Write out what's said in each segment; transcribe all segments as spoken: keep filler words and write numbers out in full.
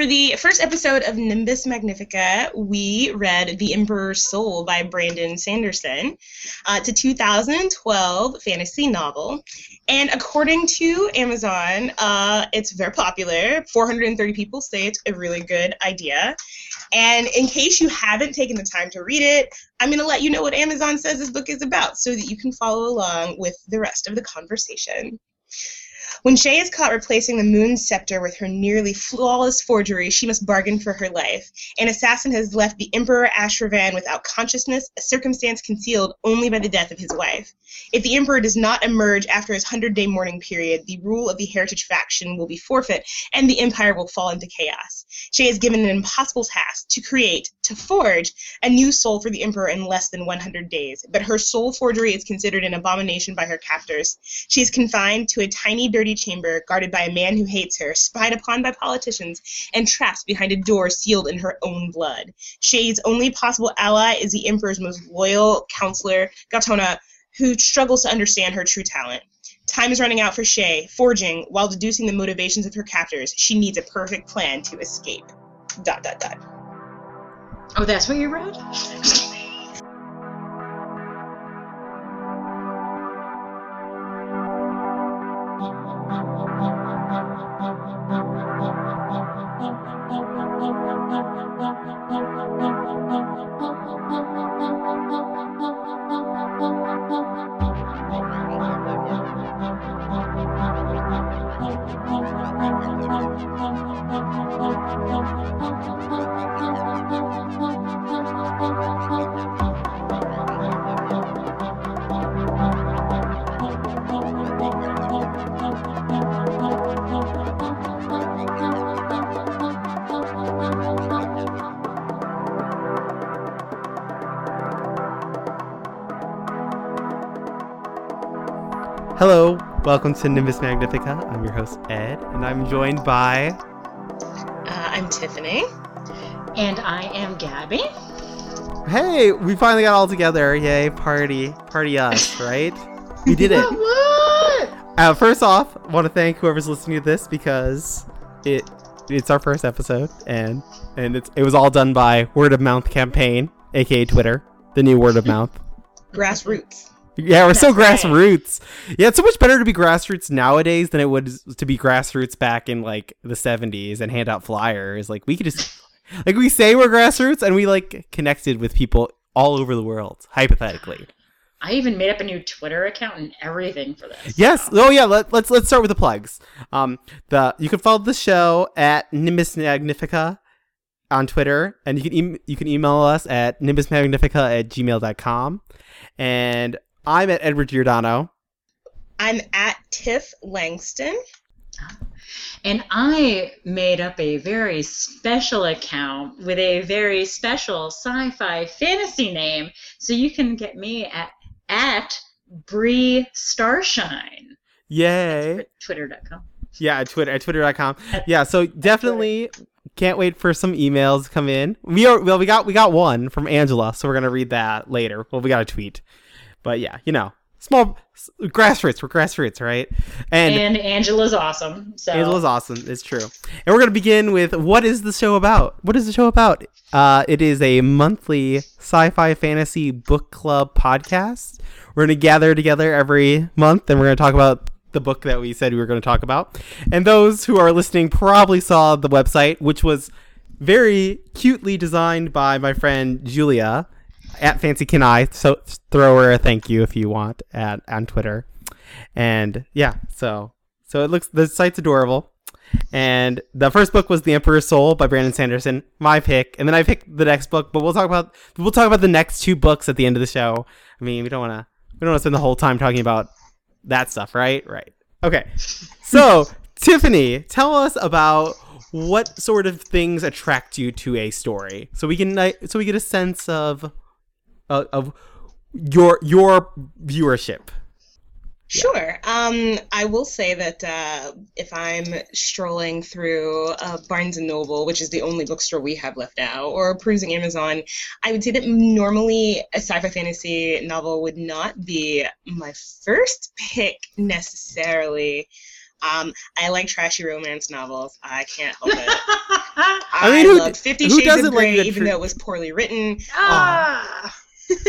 For the first episode of Nimbus Magnifica, we read The Emperor's Soul by Brandon Sanderson. Uh, it's a two thousand twelve fantasy novel. And according to Amazon, uh, it's very popular. four hundred thirty people say it's a really good idea. And in case you haven't taken the time to read it, I'm going to let you know what Amazon says this book is about so that you can follow along with the rest of the conversation. When Shay is caught replacing the moon's scepter with her nearly flawless forgery, she must bargain for her life. An assassin has left the Emperor Ashravan without consciousness, a circumstance concealed only by the death of his wife. If the Emperor does not emerge after his hundred-day mourning period, the rule of the Heritage faction will be forfeit, and the Empire will fall into chaos. Shay is given an impossible task to create, to forge, a new soul for the Emperor in less than one hundred days, but her soul forgery is considered an abomination by her captors. She is confined to a tiny, dirty chamber guarded by a man who hates her, spied upon by politicians, and trapped behind a door sealed in her own blood. Shay's only possible ally is the Emperor's most loyal counselor, Gaotona, who struggles to understand her true talent. Time is running out for Shay, forging, while deducing the motivations of her captors. She needs a perfect plan to escape. Dot, dot, dot. Oh, that's what you read? Hello, welcome to Nimbus Magnifica. I'm your host, Ed, and I'm joined by... Uh, I'm Tiffany. And I am Gabby. Hey, we finally got all together. Yay, party. Party us, right? We did it. What? Uh, first off, I want to thank whoever's listening to this because it it's our first episode, and and it's it was all done by Word of Mouth campaign, a k a. Twitter, the new Word of Mouth. Grassroots. Yeah, we're That's so grassroots. Right. Yeah, it's so much better to be grassroots nowadays than it was to be grassroots back in, like, the seventies and hand out flyers. Like, we could just... Like, we say we're grassroots, and we, like, connected with people all over the world, hypothetically. I even made up a new Twitter account and everything for this. Yes. So. Oh, yeah. Let, let's let's start with the plugs. Um, the You can follow the show at Nimbus Magnifica on Twitter, and you can, e- you can email us at nimbusmagnifica at gmail dot com, and... I'm at Edward Giordano. I'm at Tiff Langston. And I made up a very special account with a very special sci-fi fantasy name, so you can get me at, at Bree Starshine. Yay. That's twitter dot com. Yeah, at Twitter, at twitter dot com. Yeah, so definitely can't wait for some emails to come in. We are well we got we got one from Angela, so we're going to read that later. Well, we got a tweet. But yeah, you know, small s- grassroots. We're grassroots, right? And, and Angela's awesome. So. Angela's awesome. It's true. And we're going to begin with what is the show about? What is the show about? Uh, it is a monthly sci-fi fantasy book club podcast. We're going to gather together every month and we're going to talk about the book that we said we were going to talk about. And those who are listening probably saw the website, which was very cutely designed by my friend Julia. At Fancy Can I, so throw her a thank you if you want at on Twitter, and yeah, so so it looks the site's adorable, and the first book was The Emperor's Soul by Brandon Sanderson, my pick, and then I picked the next book, but we'll talk about we'll talk about the next two books at the end of the show. I mean, we don't want to we don't want to spend the whole time talking about that stuff, right? Right. Okay. So Tiffany, tell us about. What sort of things attract you to a story? So we can, so we get a sense of, uh, of your your viewership. Sure. Um, I will say that uh, if I'm strolling through uh, Barnes and Noble, which is the only bookstore we have left now, or perusing Amazon, I would say that normally a sci-fi fantasy novel would not be my first pick necessarily. Um, I like trashy romance novels. I can't help it. I, I mean, who, loved Fifty who Shades of Grey, even though it was poorly written. Ah. Um,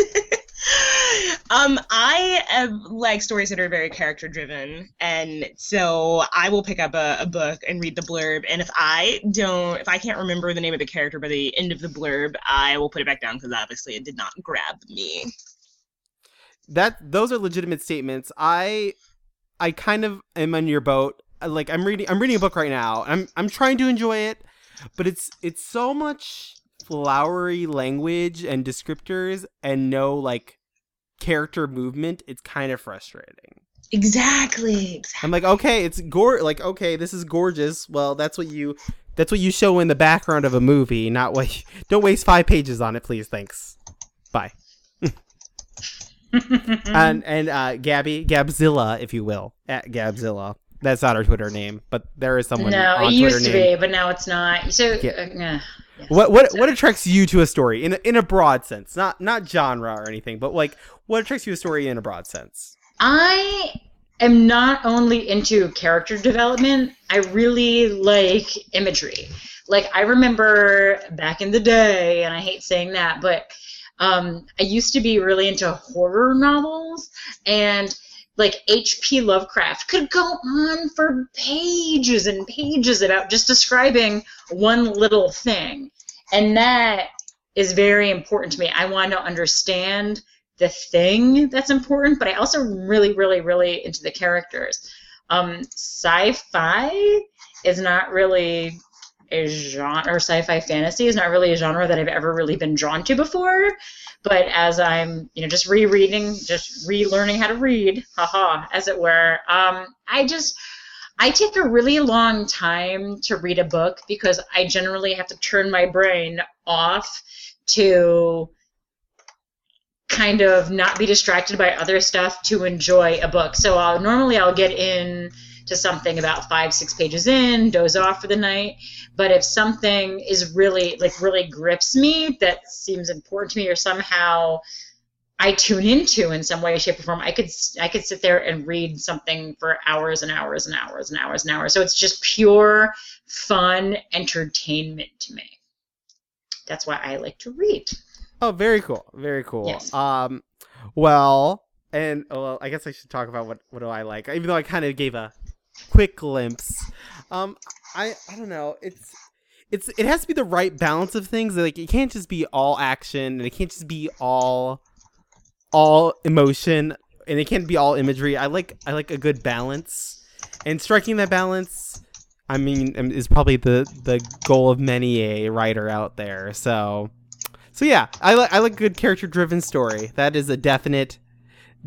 um, I am, like stories that are very character driven, and so I will pick up a, a book and read the blurb. And if I don't, if I can't remember the name of the character by the end of the blurb, I will put it back down because obviously it did not grab me. That those are legitimate statements. I, I kind of am on your boat. Like I'm reading, I'm reading a book right now. I'm I'm trying to enjoy it, but it's it's so much flowery language and descriptors and no like character movement. It's kind of frustrating. Exactly. Exactly. I'm like, okay, it's gore. Like, okay, this is gorgeous. Well, that's what you that's what you show in the background of a movie. Not what. You, don't waste five pages on it, please. Thanks. Bye. and and uh, Gabby Gabzilla, if you will, at Gabzilla. That's not her Twitter name, but there is someone. No, on it used Twitter to name. Be, but now it's not. So, yeah. uh, nah. yes, what what so. what attracts you to a story in a, in a broad sense, not not genre or anything, but like what attracts you to a story in a broad sense? I am not only into character development. I really like imagery. Like I remember back in the day, and I hate saying that, but um, I used to be really into horror novels and. Like H P Lovecraft could go on for pages and pages about just describing one little thing. And that is very important to me. I want to understand the thing that's important, but I also really, really, really into the characters. Um, sci-fi is not really a genre, or sci-fi fantasy is not really a genre that I've ever really been drawn to before. But as I'm, you know, just rereading, just relearning how to read, haha, as it were, um, I just, I take a really long time to read a book because I generally have to turn my brain off to kind of not be distracted by other stuff to enjoy a book. So I'll, normally I'll get in to something about five, six pages in, doze off for the night. But if something is really, like, really grips me that seems important to me or somehow I tune into in some way, shape, or form, I could I could sit there and read something for hours and hours and hours and hours and hours. So it's just pure fun entertainment to me. That's why I like to read. Oh, very cool. Very cool. Yes. Um, well, and well, I guess I should talk about what, what do I like, even though I kind of gave a quick glimpse. Um, I I don't know. It's it's it has to be the right balance of things. Like it can't just be all action, and it can't just be all all emotion, and it can't be all imagery. I like I like a good balance, and striking that balance, I mean, is probably the, the goal of many a writer out there. So so yeah, I like I like a good character driven story. That is a definite.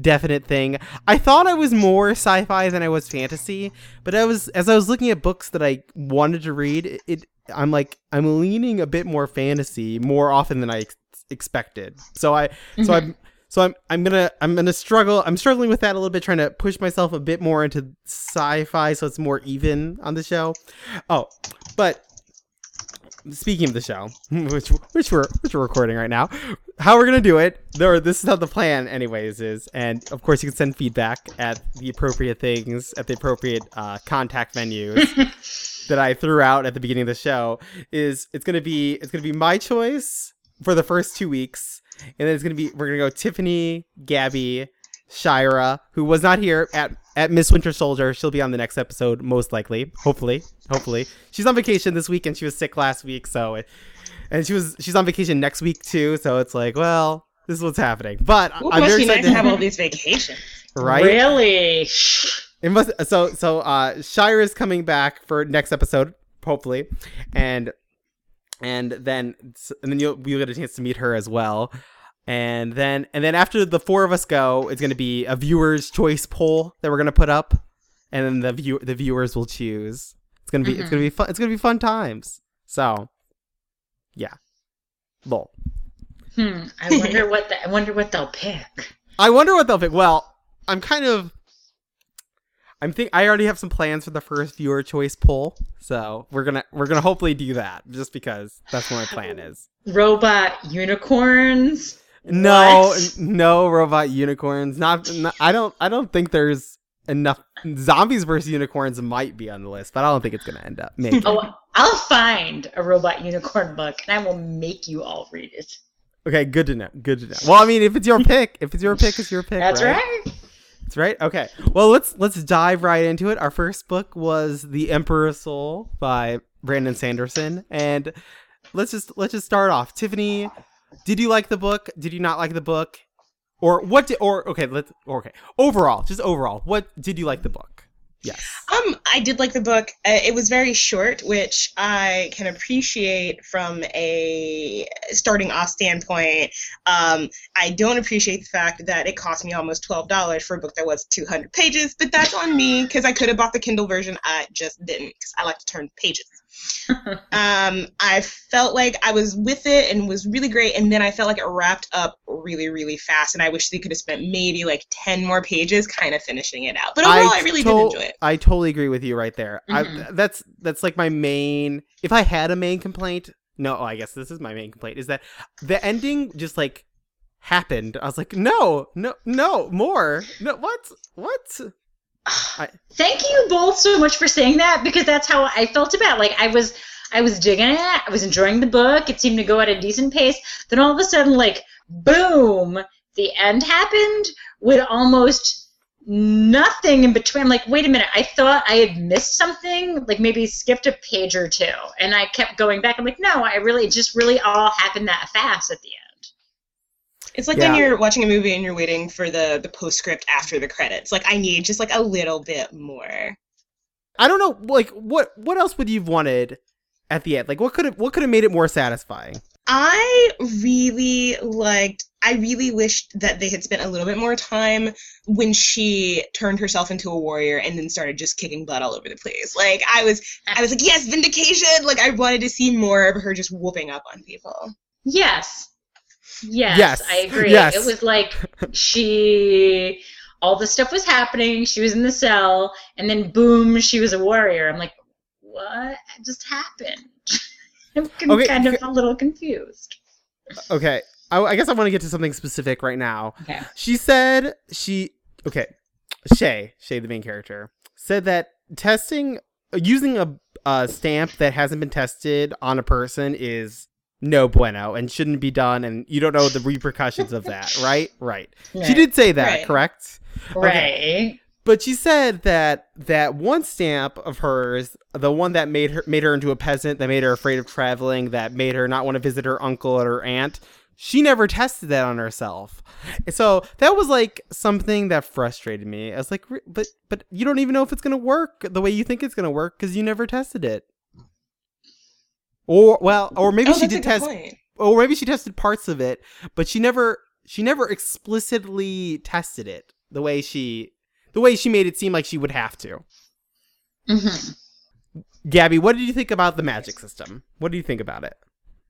Definite thing. I thought I was more sci-fi than I was fantasy, but I was as I was looking at books that I wanted to read, it, it I'm like I'm leaning a bit more fantasy more often than I ex- expected. So I mm-hmm. so I'm so I'm I'm gonna I'm gonna struggle. I'm struggling with that a little bit, trying to push myself a bit more into sci-fi so it's more even on the show. Oh, but speaking of the show, which which we're which we're recording right now. How we're going to do it, though, this is how the plan anyways is. And, of course, you can send feedback at the appropriate things, at the appropriate uh, contact venues that I threw out at the beginning of the show. Is it's going to be it's going to be my choice for the first two weeks. And then it's going to be we're going to go Tiffany, Gabby, Shira, who was not here at, at Miss Winter Soldier. She'll be on the next episode, most likely. Hopefully. Hopefully. She's on vacation this week and she was sick last week, so... It, And she was she's on vacation next week too, so it's like, well, this is what's happening. But well, I'm very excited nice to have all these vacations, right? Really? It must. So so uh, Shire is coming back for next episode, hopefully, and and then and then you'll you'll get a chance to meet her as well, and then and then after the four of us go, it's going to be a viewer's choice poll that we're going to put up, and then the view the viewers will choose. It's gonna be mm-hmm. it's gonna be fun. It's gonna be fun times. So. Yeah, lol. Hmm. I wonder what the, I wonder what they'll pick. I wonder what they'll pick. Well, I'm kind of. I'm think I already have some plans for the first viewer choice poll, so we're gonna we're gonna hopefully do that just because that's what my plan is. Robot unicorns? No, what? no robot unicorns. Not, not. I don't. I don't think there's enough zombies versus unicorns might be on the list, but I don't think it's going to end up. Maybe. Oh, I'll find a robot unicorn book and I will make you all read it. Okay, good to know. Good to know. Well, I mean, if it's your pick, if it's your pick, it's your pick. That's right. right. That's right. Okay. Well, let's let's dive right into it. Our first book was The Emperor's Soul by Brandon Sanderson, and let's just let's just start off. Tiffany, did you like the book? Did you not like the book? Or what did, or okay, let's okay. Overall, just overall, what did you like the book? Yes. Um, I did like the book. Uh, it was very short, which I can appreciate from a starting off standpoint. Um, I don't appreciate the fact that it cost me almost twelve dollars for a book that was two hundred pages, but that's on me because I could have bought the Kindle version. I just didn't because I like to turn pages. um, I felt like I was with it and was really great, and then I felt like it wrapped up really, really fast, and I wish they could have spent maybe like ten more pages kind of finishing it out. But overall, I, I really to- did enjoy it. I totally agree with you right there. Mm-hmm. I, that's that's like my main, if I had a main complaint, no, I guess this is my main complaint, is that the ending just like happened. I was like, no, no, no, more. No, what? What? I, Thank you both so much for saying that, because that's how I felt about it. Like I was I was digging it, I was enjoying the book, it seemed to go at a decent pace, then all of a sudden, like, boom, the end happened with almost nothing in between. I'm like, wait a minute, I thought I had missed something, like maybe skipped a page or two, and I kept going back. I'm like, no, I really, it just really all happened that fast at the end. It's like yeah. when you're watching a movie and you're waiting for the, the postscript after the credits. Like, I need just, like, a little bit more. I don't know, like, what what else would you have wanted at the end? Like, what could have what could have made it more satisfying? I really liked... I really wished that they had spent a little bit more time when she turned herself into a warrior and then started just kicking butt all over the place. Like, I was, I was like, yes, vindication! Like, I wanted to see more of her just whooping up on people. Yes. Yes, yes, I agree. Yes. It was like she, all this stuff was happening, she was in the cell, and then boom, she was a warrior. I'm like, what just happened? I'm okay. kind of a little confused. Okay, I, I guess I want to get to something specific right now. Okay. She said she, okay, Shay, Shay, the main character, said that testing, using a, a stamp that hasn't been tested on a person is no bueno and shouldn't be done, and you don't know the repercussions of that, right? Right. Right. She did say that, right. correct? Right. Okay. But she said that that one stamp of hers, the one that made her made her into a peasant, that made her afraid of traveling, that made her not want to visit her uncle or her aunt, she never tested that on herself. And so that was like something that frustrated me. I was like, but but you don't even know if it's going to work the way you think it's going to work because you never tested it. Or well, or maybe oh, she did test, point. or maybe she tested parts of it, but she never, she never explicitly tested it the way she, the way she made it seem like she would have to. Mm-hmm. Gabby, what did you think about the magic system? What do you think about it?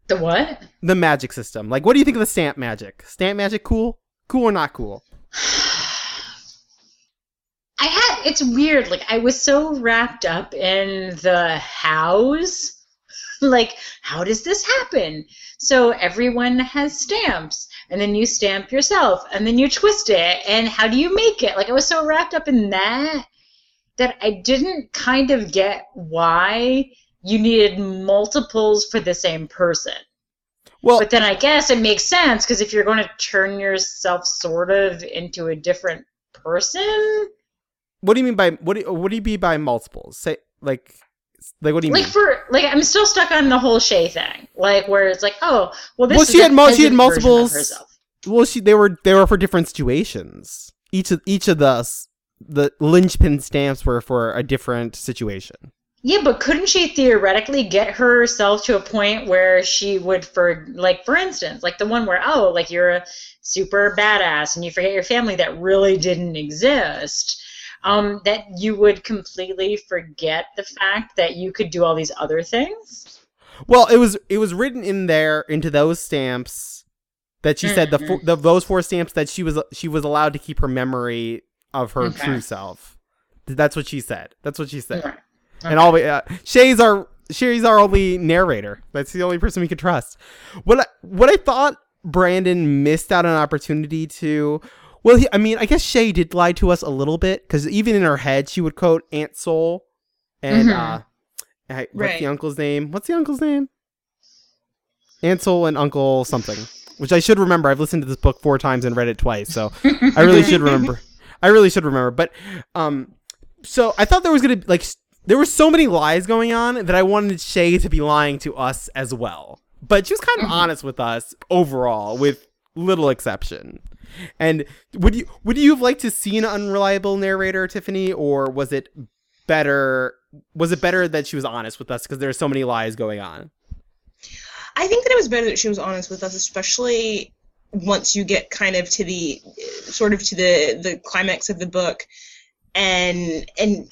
The what? The magic system. Like, what do you think of the stamp magic? Stamp magic, cool, cool or not cool? I had. It's weird. Like, I was so wrapped up in the hows. Like, how does this happen? So everyone has stamps, and then you stamp yourself, and then you twist it, and how do you make it? Like, I was so wrapped up in that that I didn't kind of get why you needed multiples for the same person. Well, but then I guess it makes sense, because if you're going to turn yourself sort of into a different person... What do you mean by... What do, what do you mean by multiples? Say, like... Like, what do you like mean? For, like, I'm still stuck on the whole Shay thing. Like, where it's like, oh, well, this well, is she had mo- she had multiples. Well, she they were they were for different situations. Each of each of the the linchpin stamps were for a different situation. Yeah, but couldn't she theoretically get herself to a point where she would, for like, for instance, like the one where, oh, like you're a super badass and you forget your family that really didn't exist. Um, that you would completely forget the fact that you could do all these other things? Well, it was it was written in there into those stamps that she mm-hmm. said the, the those four stamps that she was she was allowed to keep her memory of her okay. true self. That's what she said. That's what she said. Okay. And all uh, Shay's our Shay's our only narrator. That's the only person we could trust. What I, what I thought Brandon missed out on an opportunity to Well, he, I mean, I guess Shay did lie to us a little bit, because even in her head, she would quote Aunt Sol and mm-hmm. uh, what's right. the uncle's name? What's the uncle's name? Aunt Sol and Uncle something, which I should remember. I've listened to this book four times and read it twice, so I really should remember. I really should remember. But um, so I thought there was gonna be, like, there were so many lies going on that I wanted Shay to be lying to us as well. But she was kind of mm-hmm. honest with us overall, with little exception. And would you would you have liked to see an unreliable narrator, Tiffany, or was it better? Was it better that she was honest with us, because there are so many lies going on? I think that it was better that she was honest with us, especially once you get kind of to the sort of to the, the climax of the book, and and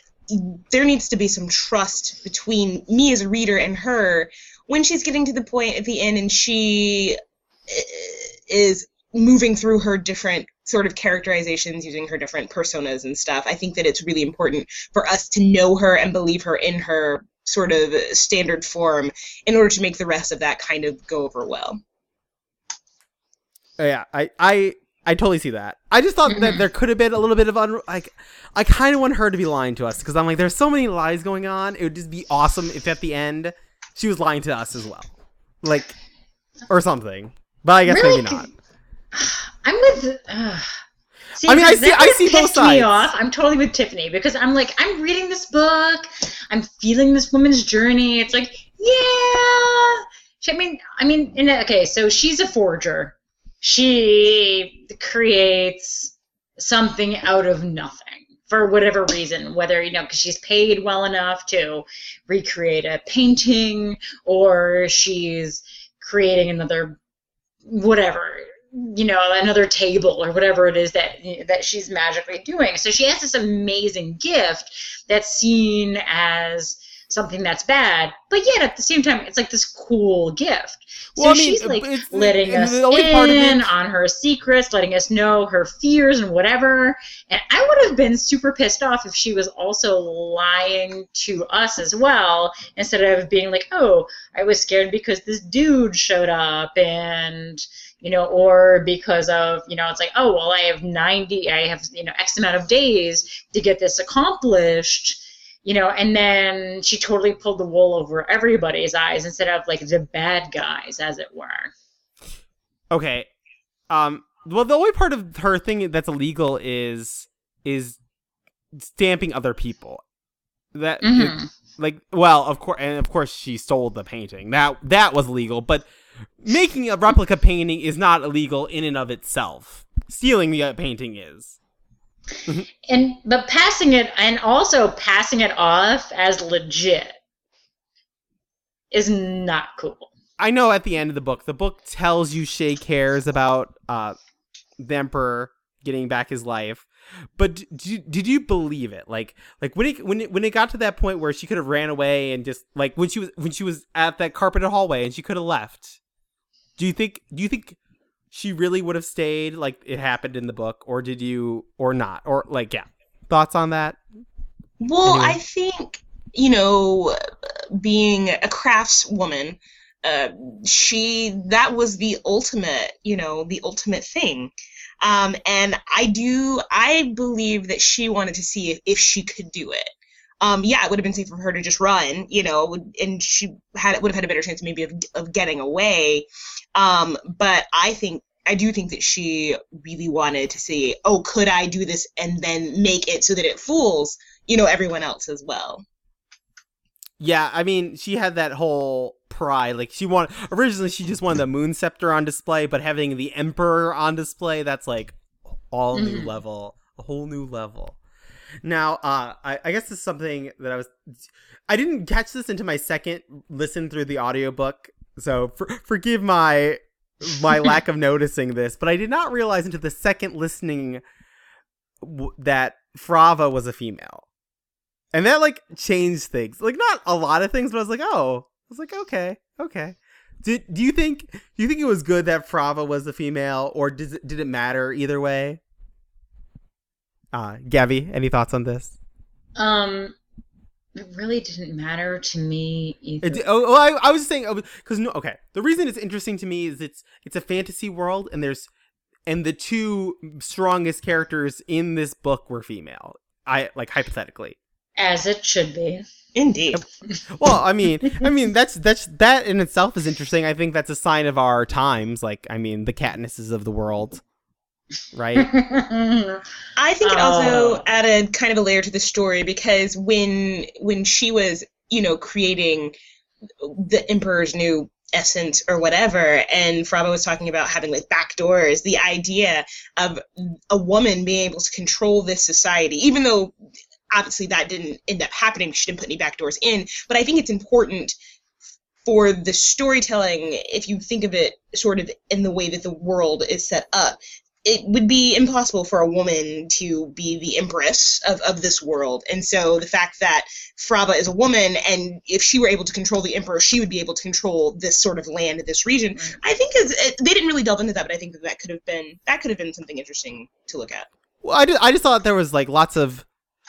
there needs to be some trust between me as a reader and her when she's getting to the point at the end and she is moving through her different sort of characterizations using her different personas and stuff. I think that it's really important for us to know her and believe her in her sort of standard form in order to make the rest of that kind of go over well. Oh, yeah, I, I, I totally see that. I just thought that there could have been a little bit of un- like, I kind of want her to be lying to us, because I'm like, there's so many lies going on. It would just be awesome if at the end she was lying to us as well, like, or something. But I guess really? Maybe not. I'm with. Uh... See, I mean, I see, I see both sides. Me off. I'm totally with Tiffany, because I'm like, I'm reading this book, I'm feeling this woman's journey. It's like, yeah. She, I mean, I mean, in a, okay, so she's a forger. She creates something out of nothing for whatever reason, whether, you know, because she's paid well enough to recreate a painting, or she's creating another whatever. You know, another table or whatever it is that that she's magically doing. So she has this amazing gift that's seen as something that's bad, but yet at the same time, it's like this cool gift. So well, I mean, she's like it's, letting it's, us in part of it. On her secrets, letting us know her fears and whatever. And I would have been super pissed off if she was also lying to us as well, instead of being like, oh, I was scared because this dude showed up and... You know, or because of, you know, it's like, oh, well, I have ninety, I have, you know, X amount of days to get this accomplished, you know, and then she totally pulled the wool over everybody's eyes instead of, like, the bad guys, as it were. Okay. Um, well, the only part of her thing that's illegal is, is stamping other people. That, mm-hmm. it, like, well, of course, and of course she stole the painting. That, that was illegal, but... Making a replica painting is not illegal in and of itself. Stealing the painting is. and but passing it and also passing it off as legit is not cool. I know at the end of the book, the book tells you Shay cares about uh, the Emperor getting back his life. But did you, did you believe it? Like, like when it when it, when it got to that point where she could have ran away and just like when she was when she was at that carpeted hallway and she could have left. Do you think do you think she really would have stayed like it happened in the book, or did you or not? Or like yeah. Thoughts on that? Well, anyway. I think, you know, being a craftswoman, uh, she that was the ultimate, you know, the ultimate thing. Um, and I do, I believe that she wanted to see if, if she could do it. Um, yeah, it would have been safe for her to just run, you know, and she had would have had a better chance maybe of, of getting away. Um, but I think, I do think that she really wanted to see, oh, could I do this and then make it so that it fools, you know, everyone else as well. Yeah, I mean, she had that whole... pride. Like she wanted originally she just wanted the moon scepter on display, but having the Emperor on display, that's like all new mm-hmm. level, a whole new level. Now, uh I, I guess this is something that I was I didn't catch this into my second listen through the audiobook, so for, forgive my my lack of noticing this, but I did not realize until the second listening w- that Frava was a female. And that like changed things. Like not a lot of things, but I was like, "Oh, I was like, okay, okay. Did do you think do you think it was good that Frava was a female, or did it, did it matter either way? Uh, Gabby, any thoughts on this? Um, it really didn't matter to me either. It, oh, I, I was just saying because no, okay. The reason it's interesting to me is it's it's a fantasy world, and there's and the two strongest characters in this book were female. I like hypothetically. As it should be. Indeed. Well, I mean, I mean that's that's that in itself is interesting. I think that's a sign of our times. Like, I mean, the Katnisses of the world, right? I think it also uh, added kind of a layer to the story because when when she was, you know, creating the Emperor's new essence or whatever, and Frava was talking about having like back doors, the idea of a woman being able to control this society, even though. Obviously, that didn't end up happening. She didn't put any backdoors in. But I think it's important for the storytelling, if you think of it sort of in the way that the world is set up, it would be impossible for a woman to be the empress of, of this world. And so the fact that Frava is a woman, and if she were able to control the emperor, she would be able to control this sort of land, this region. Mm-hmm. I think is it, they didn't really delve into that, but I think that, that could have been that could have been something interesting to look at. Well, I, did, I just thought there was like lots of...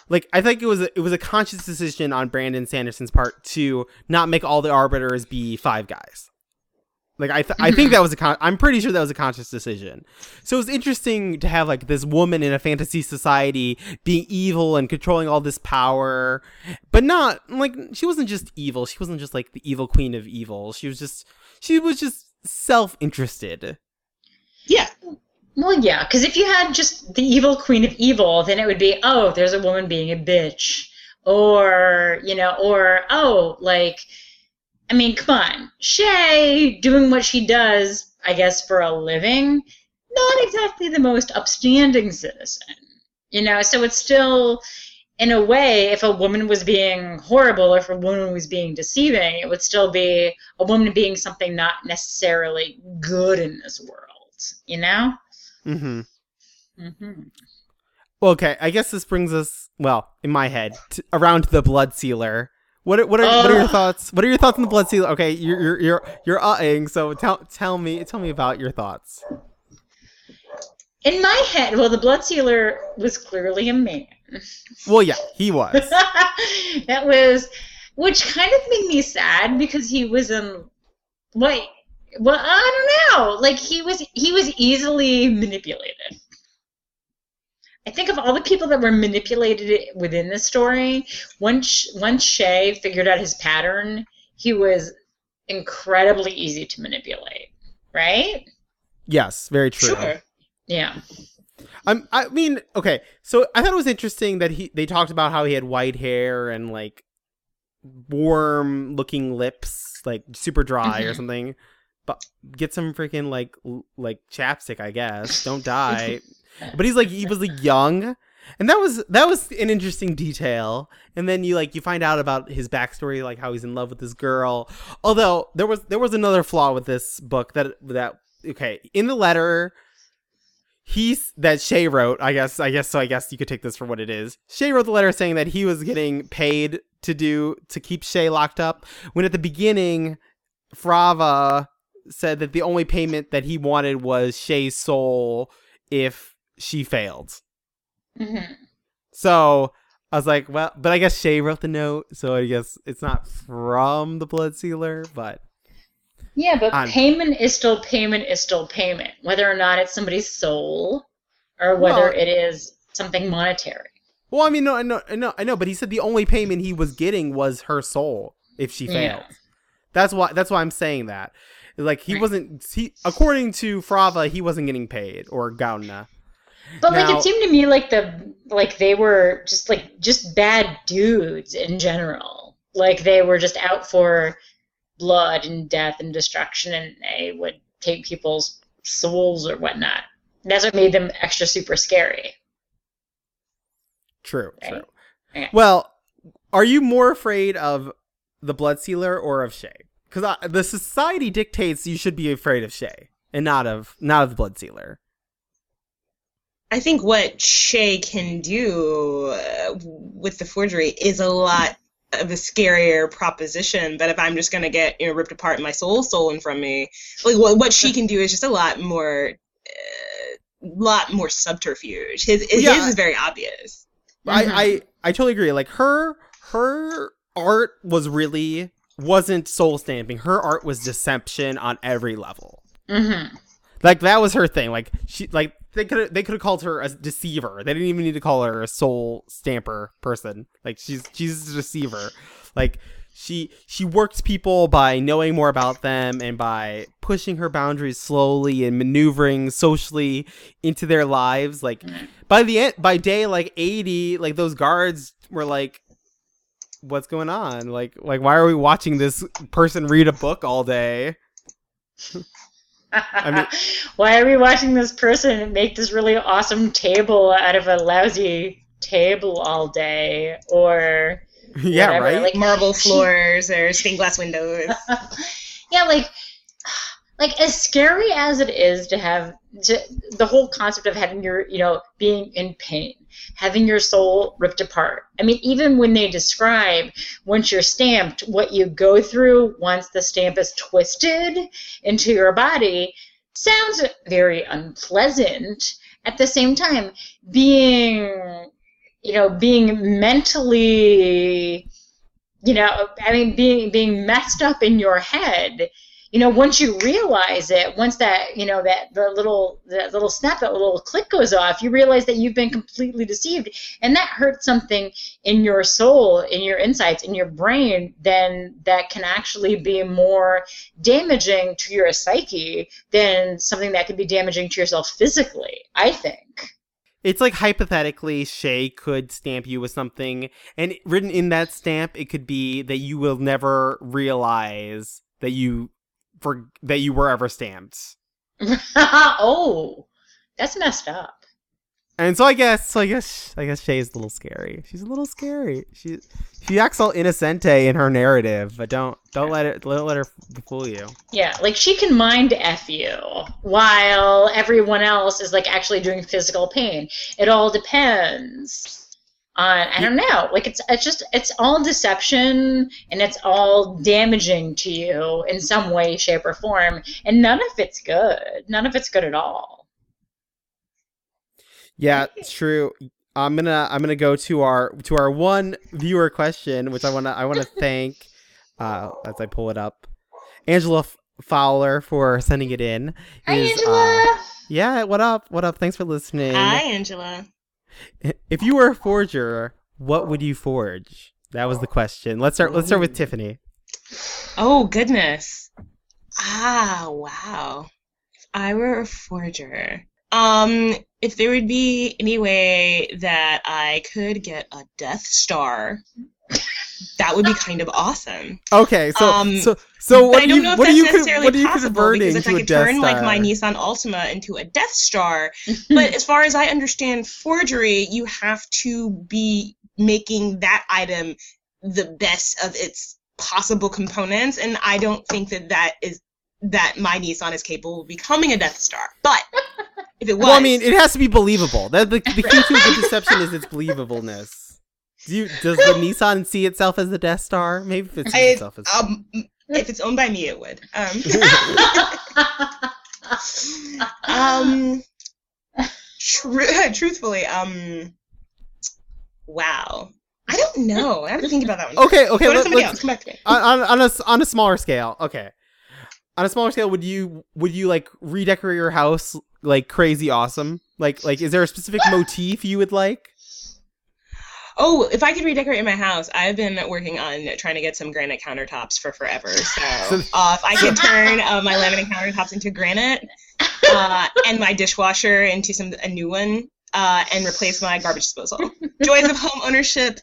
Like, I think it was a, it was a conscious decision on Brandon Sanderson's part to not make all the arbiters be five guys. Like, I th- I think that was a con- I'm pretty sure that was a conscious decision. So it was interesting to have like this woman in a fantasy society being evil and controlling all this power, but not like she wasn't just evil. She wasn't just like the evil queen of evil. She was just she was just self-interested. Yeah. Well, yeah, because if you had just the evil queen of evil, then it would be, oh, there's a woman being a bitch. Or, you know, or, oh, like, I mean, come on. Shay, doing what she does, I guess, for a living, not exactly the most upstanding citizen. You know, so it's still, in a way, if a woman was being horrible or if a woman was being deceiving, it would still be a woman being something not necessarily good in this world, you know? Mm-hmm. Mm-hmm. Well, okay, I guess this brings us, well, in my head, to, around the Blood Sealer. What what are uh. what are your thoughts? What are your thoughts on the Blood Sealer? Okay, you're you're you're, you're uh-ing, so tell tell me tell me about your thoughts. In my head, well, the Blood Sealer was clearly a man. Well, yeah, he was. That was, which kind of made me sad because he was in, like. Well, I don't know. Like, he was he was easily manipulated. I think of all the people that were manipulated within the story, once once Shay figured out his pattern, he was incredibly easy to manipulate, right? Yes, very true. Sure. Yeah. I'm, I mean, okay, so I thought it was interesting that he they talked about how he had white hair and, like, warm-looking lips, like, super dry mm-hmm. or something. But get some freaking like like chapstick, I guess. Don't die. But he's like he was like young, and that was that was an interesting detail. And then you like you find out about his backstory, like how he's in love with this girl. Although there was there was another flaw with this book that that okay in the letter he's that Shay wrote. I guess I guess so. I guess you could take this for what it is. Shay wrote the letter saying that he was getting paid to do to keep Shay locked up. When at the beginning, Frava said that the only payment that he wanted was Shay's soul if she failed. Mm-hmm. So I was like, well, but I guess Shay wrote the note, so I guess it's not from the Blood Sealer, but... Yeah, but I'm... payment is still payment is still payment, whether or not it's somebody's soul or whether well, it is something monetary. Well, I mean, no, I know, I know, I know, but he said the only payment he was getting was her soul if she failed. Yeah. That's why. That's why I'm saying that. Like, he wasn't, he, according to Frava, he wasn't getting paid, or Gaotona. But, now, like, it seemed to me like the, like, they were just, like, just bad dudes in general. Like, they were just out for blood and death and destruction, and they would take people's souls or whatnot. That's what made them extra super scary. True, right? True. Okay. Well, are you more afraid of the Blood Sealer or of Shay? Because the society dictates you should be afraid of Shay and not of not of the Blood Sealer. I think what Shay can do uh, with the forgery is a lot of a scarier proposition. That if I'm just going to get you know, ripped apart and my soul stolen from me, like what, what she can do is just a lot more, uh, lot more subterfuge. His his, yeah, his is very obvious. I, mm-hmm. I I totally agree. Like her her art was really. Wasn't soul stamping. Her art was deception on every level. Mm-hmm. Like, that was her thing. Like, she, like, they could they could have called her a deceiver. They didn't even need to call her a soul stamper person. Like, she's she's a deceiver. Like, she she works people by knowing more about them and by pushing her boundaries slowly and maneuvering socially into their lives. Like, by the end, by day like eighty, like, those guards were like, what's going on? Like, like why are we watching this person read a book all day? I mean, why are we watching this person make this really awesome table out of a lousy table all day? Or yeah, whatever, right? Like marble floors or stained glass windows. Yeah, like, like as scary as it is to have to, the whole concept of having your, you know, being in pain, having your soul ripped apart. I mean, even when they describe, once you're stamped, what you go through once the stamp is twisted into your body sounds very unpleasant. At the same time, being, you know, being mentally, you know, I mean, being being messed up in your head, you know, once you realize it, once that, you know, that the little, that little snap, that little click goes off, you realize that you've been completely deceived, and that hurts something in your soul, in your insides, in your brain, then that can actually be more damaging to your psyche than something that could be damaging to yourself physically, I think. It's like, hypothetically, Shay could stamp you with something, and written in that stamp, it could be that you will never realize that you... For that you were ever stamped. Oh, that's messed up. And so I guess, so I guess, I guess Shay's a little scary. She's a little scary. She she acts all innocente in her narrative, but don't don't let it don't let her fool you. Yeah, like, she can mind F you while everyone else is like actually doing physical pain. It all depends. On, I don't know, like, it's it's just, it's all deception, and it's all damaging to you in some way, shape, or form, and none of it's good. None of it's good at all. Yeah, it's true. I'm gonna I'm gonna go to our to our one viewer question, which I wanna I wanna thank uh, as I pull it up, Angela Fowler for sending it in. Hi, is, Angela. Uh, yeah, what up? What up? Thanks for listening. Hi, Angela. If you were a forger, what would you forge? That was the question. Let's start let's start with Tiffany. Oh, goodness. Ah, wow. If I were a forger, um, if there would be any way that I could get a Death Star, that would be kind of awesome. Okay, so um, so so what do you what do you what do you convert into a Death Star? Because I could turn like my Nissan Altima into a Death Star, but as far as I understand forgery, you have to be making that item the best of its possible components, and I don't think that that is that my Nissan is capable of becoming a Death Star. But if it was, well, I mean, it has to be believable. That the, the key to the deception is its believableness. Do you, does the Nissan see itself as the Death Star? Maybe if it sees I, itself as um, if it's owned by me, it would. Um, um tr- truthfully, um, wow, I don't know. I have to think about that one. Okay, okay. Go to somebody else. Come back to me. On, on a on a smaller scale, okay. On a smaller scale, would you would you like redecorate your house like crazy awesome? Like like, is there a specific motif you would like? Oh, if I could redecorate my house, I've been working on trying to get some granite countertops for forever. So uh, if I could turn uh, my laminate countertops into granite uh, and my dishwasher into some a new one uh, and replace my garbage disposal. Joys of home ownership.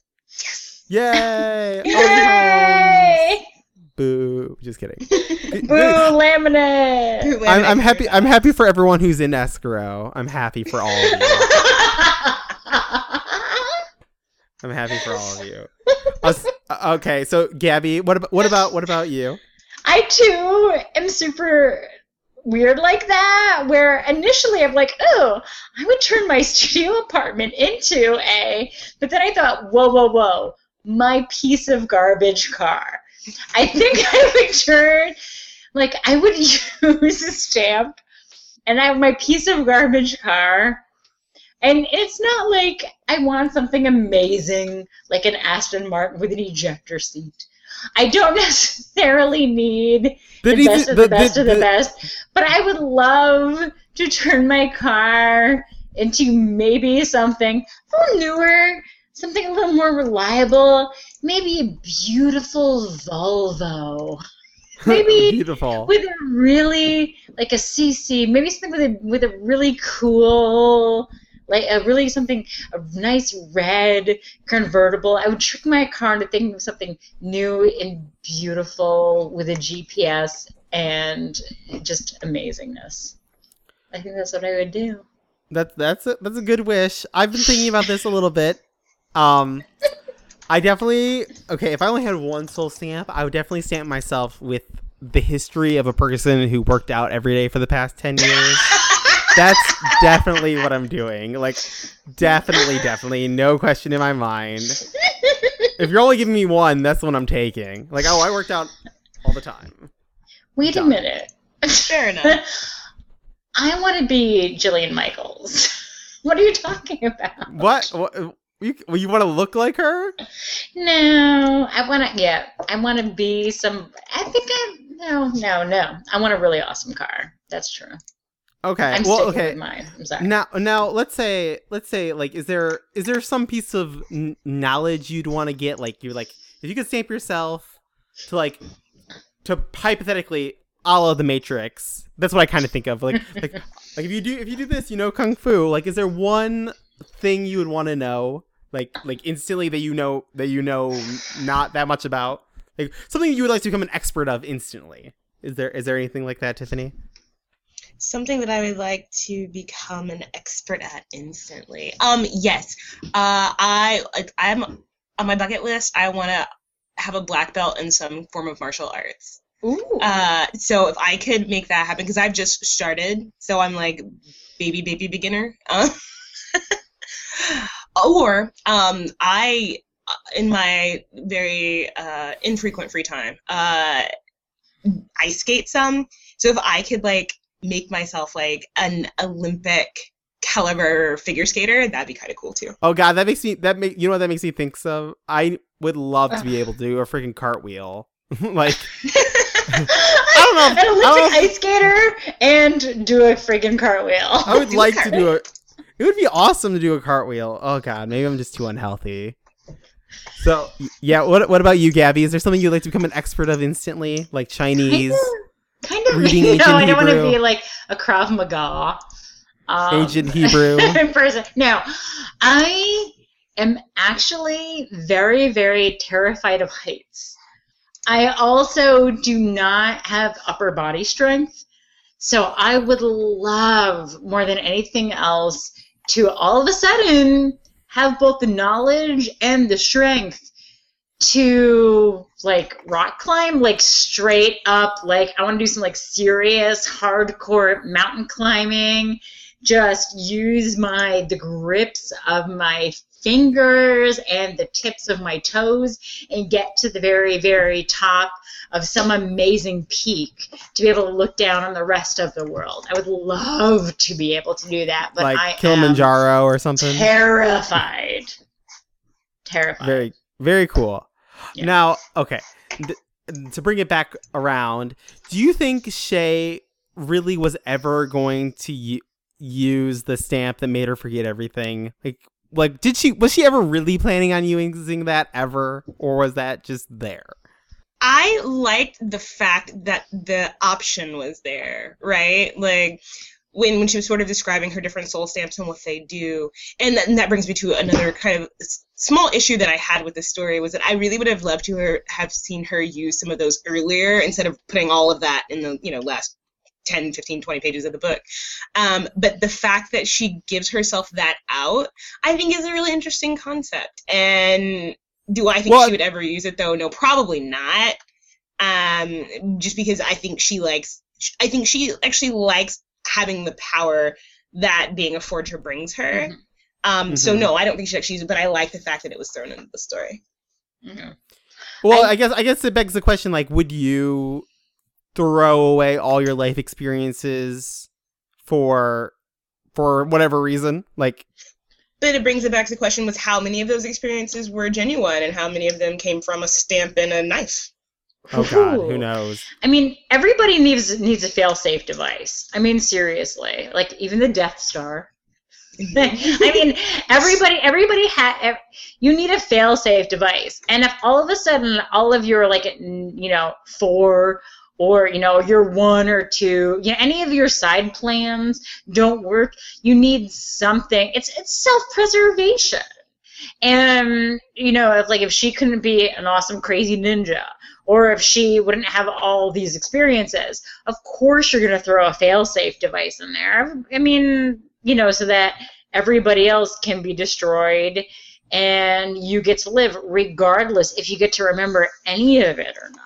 Yes. Yay. Yay. Boo. Just kidding. Boo, laminate. Boo, laminate. I'm, I'm happy. I'm happy for everyone who's in escrow. I'm happy for all of you. I'm happy for all of you. Was, okay, so Gabby, what about what about what about you? I too am super weird like that. Where initially I'm like, oh, I would turn my studio apartment into a. But then I thought, whoa, whoa, whoa, my piece of garbage car. I think I would turn, like, I would use a stamp, and I have my piece of garbage car. And it's not like I want something amazing, like an Aston Martin with an ejector seat. I don't necessarily need the, the best of the, the best the, of the, the best, but I would love to turn my car into maybe something a little newer, something a little more reliable, maybe a beautiful Volvo. Maybe beautiful. With a really, like a C C, maybe something with a, with a really cool, like a really something, a nice red convertible. I would trick my car into thinking of something new and beautiful with a G P S and just amazingness. I think that's what I would do. That, that's, a, that's a good wish. I've been thinking about this a little bit. Um... I definitely, okay, if I only had one soul stamp, I would definitely stamp myself with the history of a person who worked out every day for the past ten years. That's definitely what I'm doing. Like, definitely, definitely. No question in my mind. If you're only giving me one, that's the one I'm taking. Like, oh, I worked out all the time. Wait Done. a minute. Fair enough. I want to be Jillian Michaels. What are you talking about? What? What? You, you want to look like her? No, I want to. Yeah, I want to be some. I think I no, no, no. I want a really awesome car. That's true. Okay. I'm well, sticking okay. with mine. I'm sorry. Now, now, let's say, let's say, like, is there is there some piece of n- knowledge you'd want to get? Like, you're like, if you could stamp yourself to like to hypothetically, a la the Matrix. That's what I kind of think of. Like, like, like if you do if you do this, you know, kung fu. Like, is there one thing you would want to know? Like, like instantly that you know that you know not that much about, like something you would like to become an expert of instantly. Is there is there anything like that, Tiffany? Something that I would like to become an expert at instantly. Um, yes. Uh, I I'm on my bucket list. I want to have a black belt in some form of martial arts. Ooh. Uh, so if I could make that happen, because I've just started, so I'm like baby baby beginner. Uh, Or um, I, in my very uh, infrequent free time, uh, ice skate some. So if I could like make myself like an Olympic caliber figure skater, that'd be kind of cool too. Oh god, that makes me that make you know what that makes me think of? I would love to be able to do a freaking cartwheel, like. I don't know. An Olympic ice skater and do a freaking cartwheel. I would do like to do a. It would be awesome to do a cartwheel. Oh, God. Maybe I'm just too unhealthy. So, yeah. What What about you, Gabby? Is there something you'd like to become an expert of instantly? Like Chinese? Kind of. Kind of no, I don't want to be like a Krav Maga. Um, ancient Hebrew. person. No. I am actually very, very terrified of heights. I also do not have upper body strength. So I would love, more than anything else, to all of a sudden have both the knowledge and the strength to like rock climb, like straight up, like I want to do some like serious hardcore mountain climbing, just use my the grips of my fingers and the tips of my toes and get to the very, very top of some amazing peak to be able to look down on the rest of the world. I would love to be able to do that, but like I Kilimanjaro am or something. Terrified. Terrified. Very, very cool. Yeah. Now, okay, Th- to bring it back around, do you think Shay really was ever going to u- use the stamp that made her forget everything? Like, Like, did she, was she ever really planning on using that ever? Or was that just there? I liked the fact that the option was there, right? Like, when, when she was sort of describing her different soul stamps and what they do. And that, and that brings me to another kind of small issue that I had with this story was that I really would have loved to her, have seen her use some of those earlier instead of putting all of that in the, you know, last ten, fifteen, twenty pages of the book. Um, but the fact that she gives herself that out, I think is a really interesting concept. And do I think well, she would ever use it, though? No, probably not. Um, just because I think she likes... I think she actually likes having the power that being a forger brings her. Mm-hmm. Um, mm-hmm. So, no, I don't think she actually used it, but I like the fact that it was thrown into the story. Mm-hmm. Well, I, I guess I guess it begs the question, like, would you... throw away all your life experiences for for whatever reason? Like, But it brings it back to the question was how many of those experiences were genuine and how many of them came from a stamp and a knife. Oh, God, who knows? I mean, everybody needs needs a fail-safe device. I mean, seriously. Like, even the Death Star. I mean, everybody, everybody ha- ev- you need a fail-safe device. And if all of a sudden all of your, like, you know, four or, you know, your one or two, you know, any of your side plans don't work, you need something. It's it's self-preservation. And, you know, if, like, if she couldn't be an awesome crazy ninja, or if she wouldn't have all these experiences, of course you're going to throw a fail-safe device in there. I mean, you know, so that everybody else can be destroyed and you get to live regardless if you get to remember any of it or not.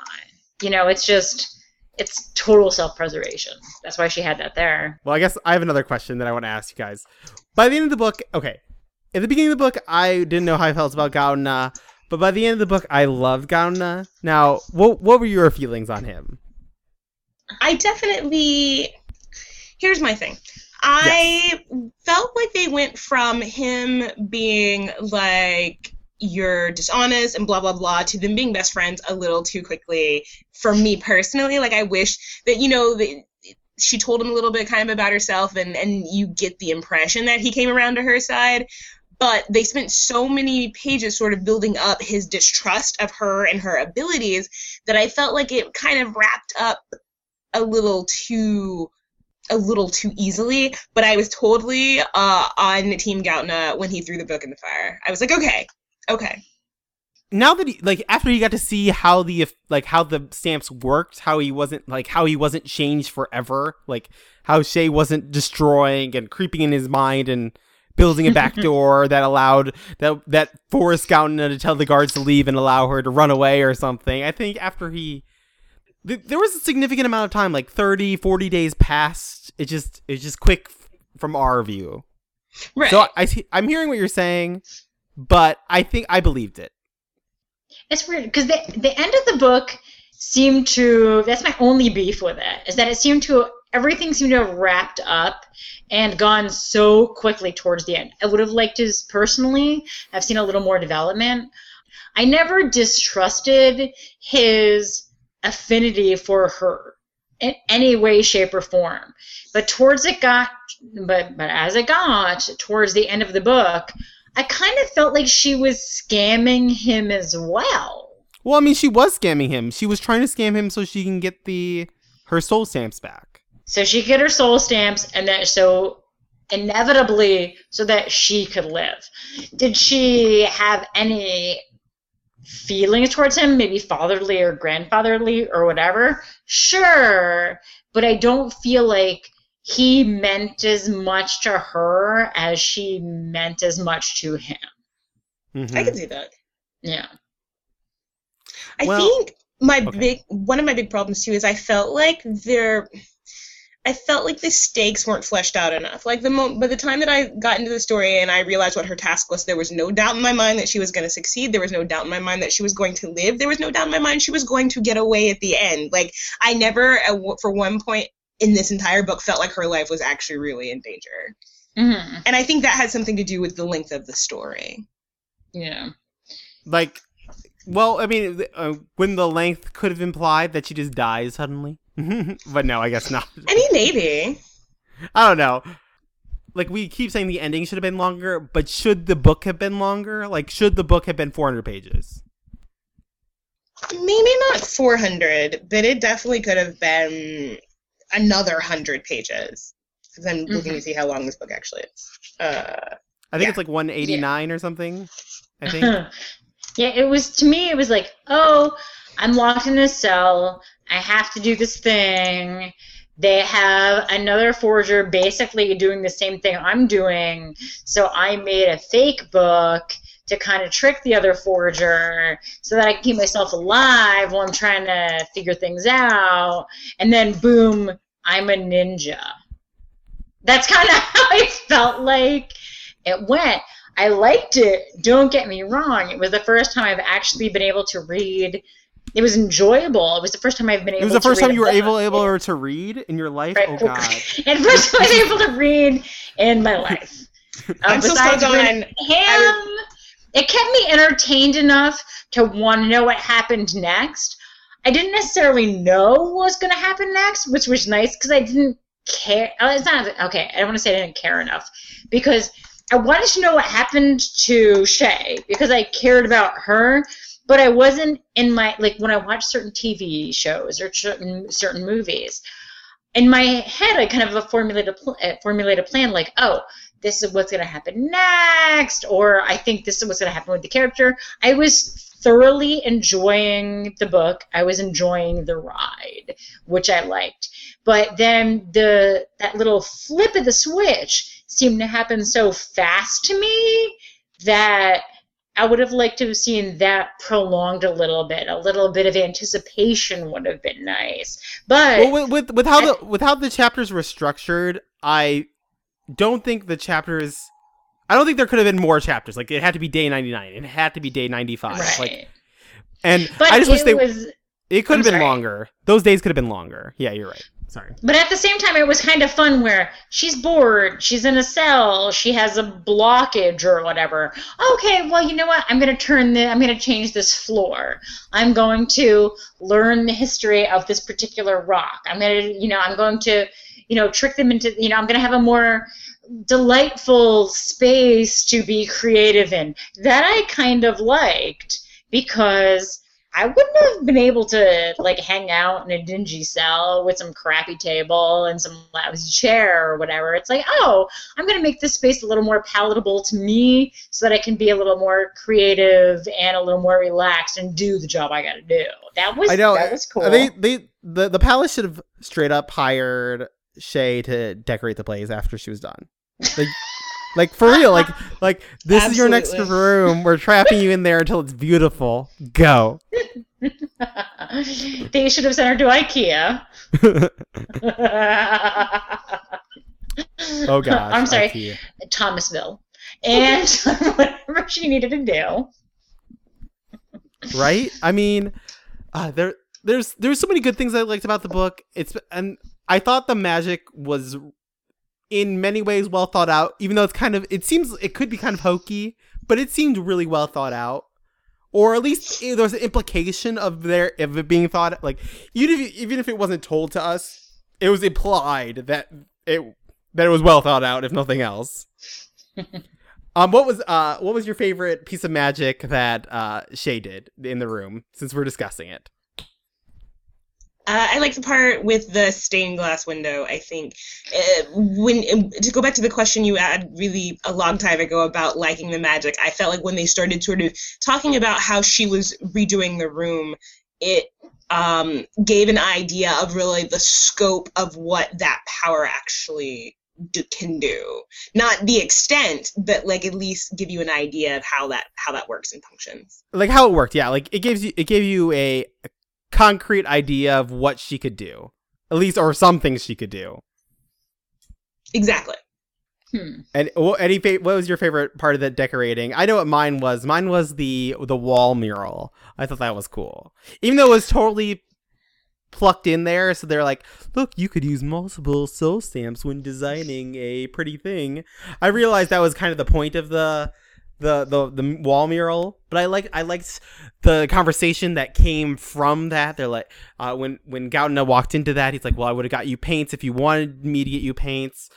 You know, it's just, it's total self-preservation. That's why she had that there. Well, I guess I have another question that I want to ask you guys. By the end of the book, okay, at the beginning of the book, I didn't know how I felt about Gaotona, but by the end of the book, I loved Gaotona. Now, what what were your feelings on him? I definitely, here's my thing. I yes. felt like they went from him being like, you're dishonest and blah, blah, blah, to them being best friends a little too quickly for me personally. Like, I wish that, you know, the, she told him a little bit kind of about herself, and, and you get the impression that he came around to her side. But they spent so many pages sort of building up his distrust of her and her abilities that I felt like it kind of wrapped up a little too... a little too easily, but I was totally uh, on Team Gautna when he threw the book in the fire. I was like, okay, okay. Now that he, like, after he got to see how the like how the stamps worked, how he wasn't like how he wasn't changed forever, like how Shay wasn't destroying and creeping in his mind and building a back door that allowed that that forced Gautna to tell the guards to leave and allow her to run away or something. I think after he. There was a significant amount of time, like thirty, forty days passed. It just, it's just quick f- from our view. Right. So I, I'm hearing what you're saying, but I think I believed it. It's weird because the the end of the book seemed to. That's my only beef with it is that it seemed to everything seemed to have wrapped up and gone so quickly towards the end. I would have liked to personally have seen a little more development. I never distrusted his affinity for her in any way, shape, or form, but towards it got, but but as it got towards the end of the book, I kind of felt like she was scamming him as well. Well, I mean, she was scamming him. She was trying to scam him so she can get the her soul stamps back. So she get her soul stamps, and that so inevitably, so that she could live. Did she have any feelings towards him, maybe fatherly or grandfatherly or whatever? Sure, but I don't feel like he meant as much to her as she meant as much to him. Mm-hmm. I can see that. Yeah. I well, think my okay. big one of my big problems too is I felt like there, I felt like the stakes weren't fleshed out enough. Like the mo- by the time that I got into the story and I realized what her task was, there was no doubt in my mind that she was going to succeed. There was no doubt in my mind that she was going to live. There was no doubt in my mind she was going to get away at the end. Like I never, at w- for one point in this entire book, felt like her life was actually really in danger. Mm-hmm. And I think that had something to do with the length of the story. Yeah. Like, well, I mean, uh, when the length could have implied that she just dies suddenly. But no, I guess not. I mean, maybe. I don't know. Like, we keep saying the ending should have been longer, but should the book have been longer? Like, should the book have been four hundred pages? Maybe not four hundred, but it definitely could have been another one hundred pages. Because I'm mm-hmm. looking to see how long this book actually is. Uh, I think yeah. it's like one eighty-nine yeah. or something, I think. Yeah, it was, to me, it was like, oh, I'm locked in this cell. I have to do this thing. They have another forger basically doing the same thing I'm doing. So I made a fake book to kind of trick the other forger so that I can keep myself alive while I'm trying to figure things out. And then, boom, I'm a ninja. That's kind of how I felt like it went. I liked it. Don't get me wrong. It was the first time I've actually been able to read. It was enjoyable. It was the first time I've been able to read. It was the first time you were able, able to read in your life? Right. Oh, God. And first time I was able to read in my life. Um, I'm still stuck on him. I would... It kept me entertained enough to want to know what happened next. I didn't necessarily know what was going to happen next, which was nice because I didn't care. Oh, it's not okay. I don't want to say I didn't care enough because I wanted to know what happened to Shay because I cared about her. But I wasn't in my, like, when I watch certain T V shows or certain, certain movies, in my head I kind of formulate a, pl- formulate a plan like, oh, this is what's going to happen next, or I think this is what's going to happen with the character. I was thoroughly enjoying the book. I was enjoying the ride, which I liked. But then the that little flip of the switch seemed to happen so fast to me that I would have liked to have seen that prolonged a little bit. A little bit of anticipation would have been nice. But well, with, with with how I, the with how the chapters were structured, I don't think the chapters. I don't think there could have been more chapters. Like it had to be day ninety-nine. It had to be day ninety-five. Right. Like, and but I just wish they. Was, it could I'm have been sorry. longer. Those days could have been longer. Yeah, you're right. Sorry. But at the same time, it was kind of fun where she's bored, she's in a cell, she has a blockage or whatever. Okay, well, you know what? I'm going to turn the, I'm going to change this floor. I'm going to learn the history of this particular rock. I'm going to, you know, I'm going to, you know, trick them into, you know, I'm going to have a more delightful space to be creative in. That I kind of liked because I wouldn't have been able to, like, hang out in a dingy cell with some crappy table and some lousy chair or whatever. It's like, oh, I'm going to make this space a little more palatable to me so that I can be a little more creative and a little more relaxed and do the job I got to do. That was I know, that was cool. They, they, the, the palace should have straight up hired Shay to decorate the place after she was done. Like, like, for real, like, like this Absolutely. Is your next room. We're trapping you in there until it's beautiful. Go. They should have sent her to IKEA. Oh, gosh. I'm sorry. IKEA. Thomasville. And whatever she needed to do. Right? I mean, uh, there, there's, there's so many good things I liked about the book. It's and I thought the magic was... in many ways well thought out, even though it's kind of, it seems, it could be kind of hokey, but it seemed really well thought out. Or at least there was an implication of there of it being thought, like, even if, even if it wasn't told to us, it was implied that it that it was well thought out, if nothing else. um, what was uh, what was your favorite piece of magic that uh, Shay did in the room, since we're discussing it? Uh, I like the part with the stained glass window, I think. Uh, when to go back to the question you had really a long time ago about liking the magic, I felt like when they started sort of talking about how she was redoing the room, it um, gave an idea of really the scope of what that power actually do, can do. Not the extent, but like at least give you an idea of how that how that works and functions. Like how it worked, yeah. Like it gives you it gave you a... a concrete idea of what she could do, at least, or some things she could do. Exactly. Hmm. And what, any, what was your favorite part of the decorating? I know what mine was. Mine was the the wall mural. I thought that was cool, even though it was totally plucked in there. So they're like, "Look, you could use multiple soul stamps when designing a pretty thing." I realized that was kind of the point of the. The, the the wall mural, but I like I liked the conversation that came from that. They're like, uh, when when Gautana walked into that, he's like, "Well, I would have got you paints if you wanted me to get you paints,"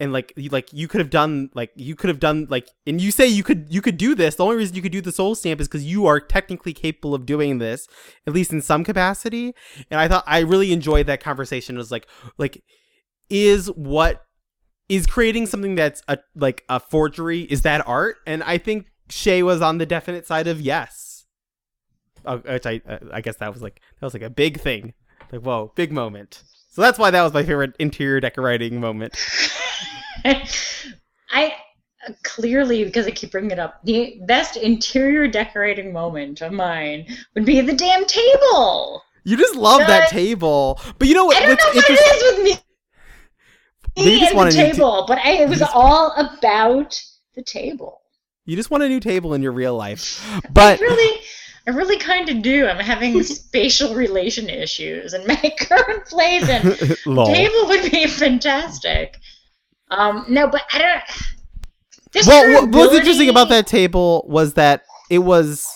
and like you, like you could have done like you could have done like, and you say you could you could do this. The only reason you could do the soul stamp is because you are technically capable of doing this, at least in some capacity. And I thought I really enjoyed that conversation. It was like like is what. Is creating something that's a, like a forgery, is that art? And I think Shay was on the definite side of yes. Uh, which I, uh, I guess that was like that was like a big thing, like whoa, big moment. So that's why that was my favorite interior decorating moment. I clearly, because I keep bringing it up, the best interior decorating moment of mine would be the damn table. You just love but, that table, but you know what? I don't know what it is with me. They just want a new table, but I, it was all about the table. You just want a new table in your real life, but I really, I really kind of do. I'm having spatial relation issues, and my current place and table would be fantastic. Um, no, but I don't. Well, what was interesting about that table was that it was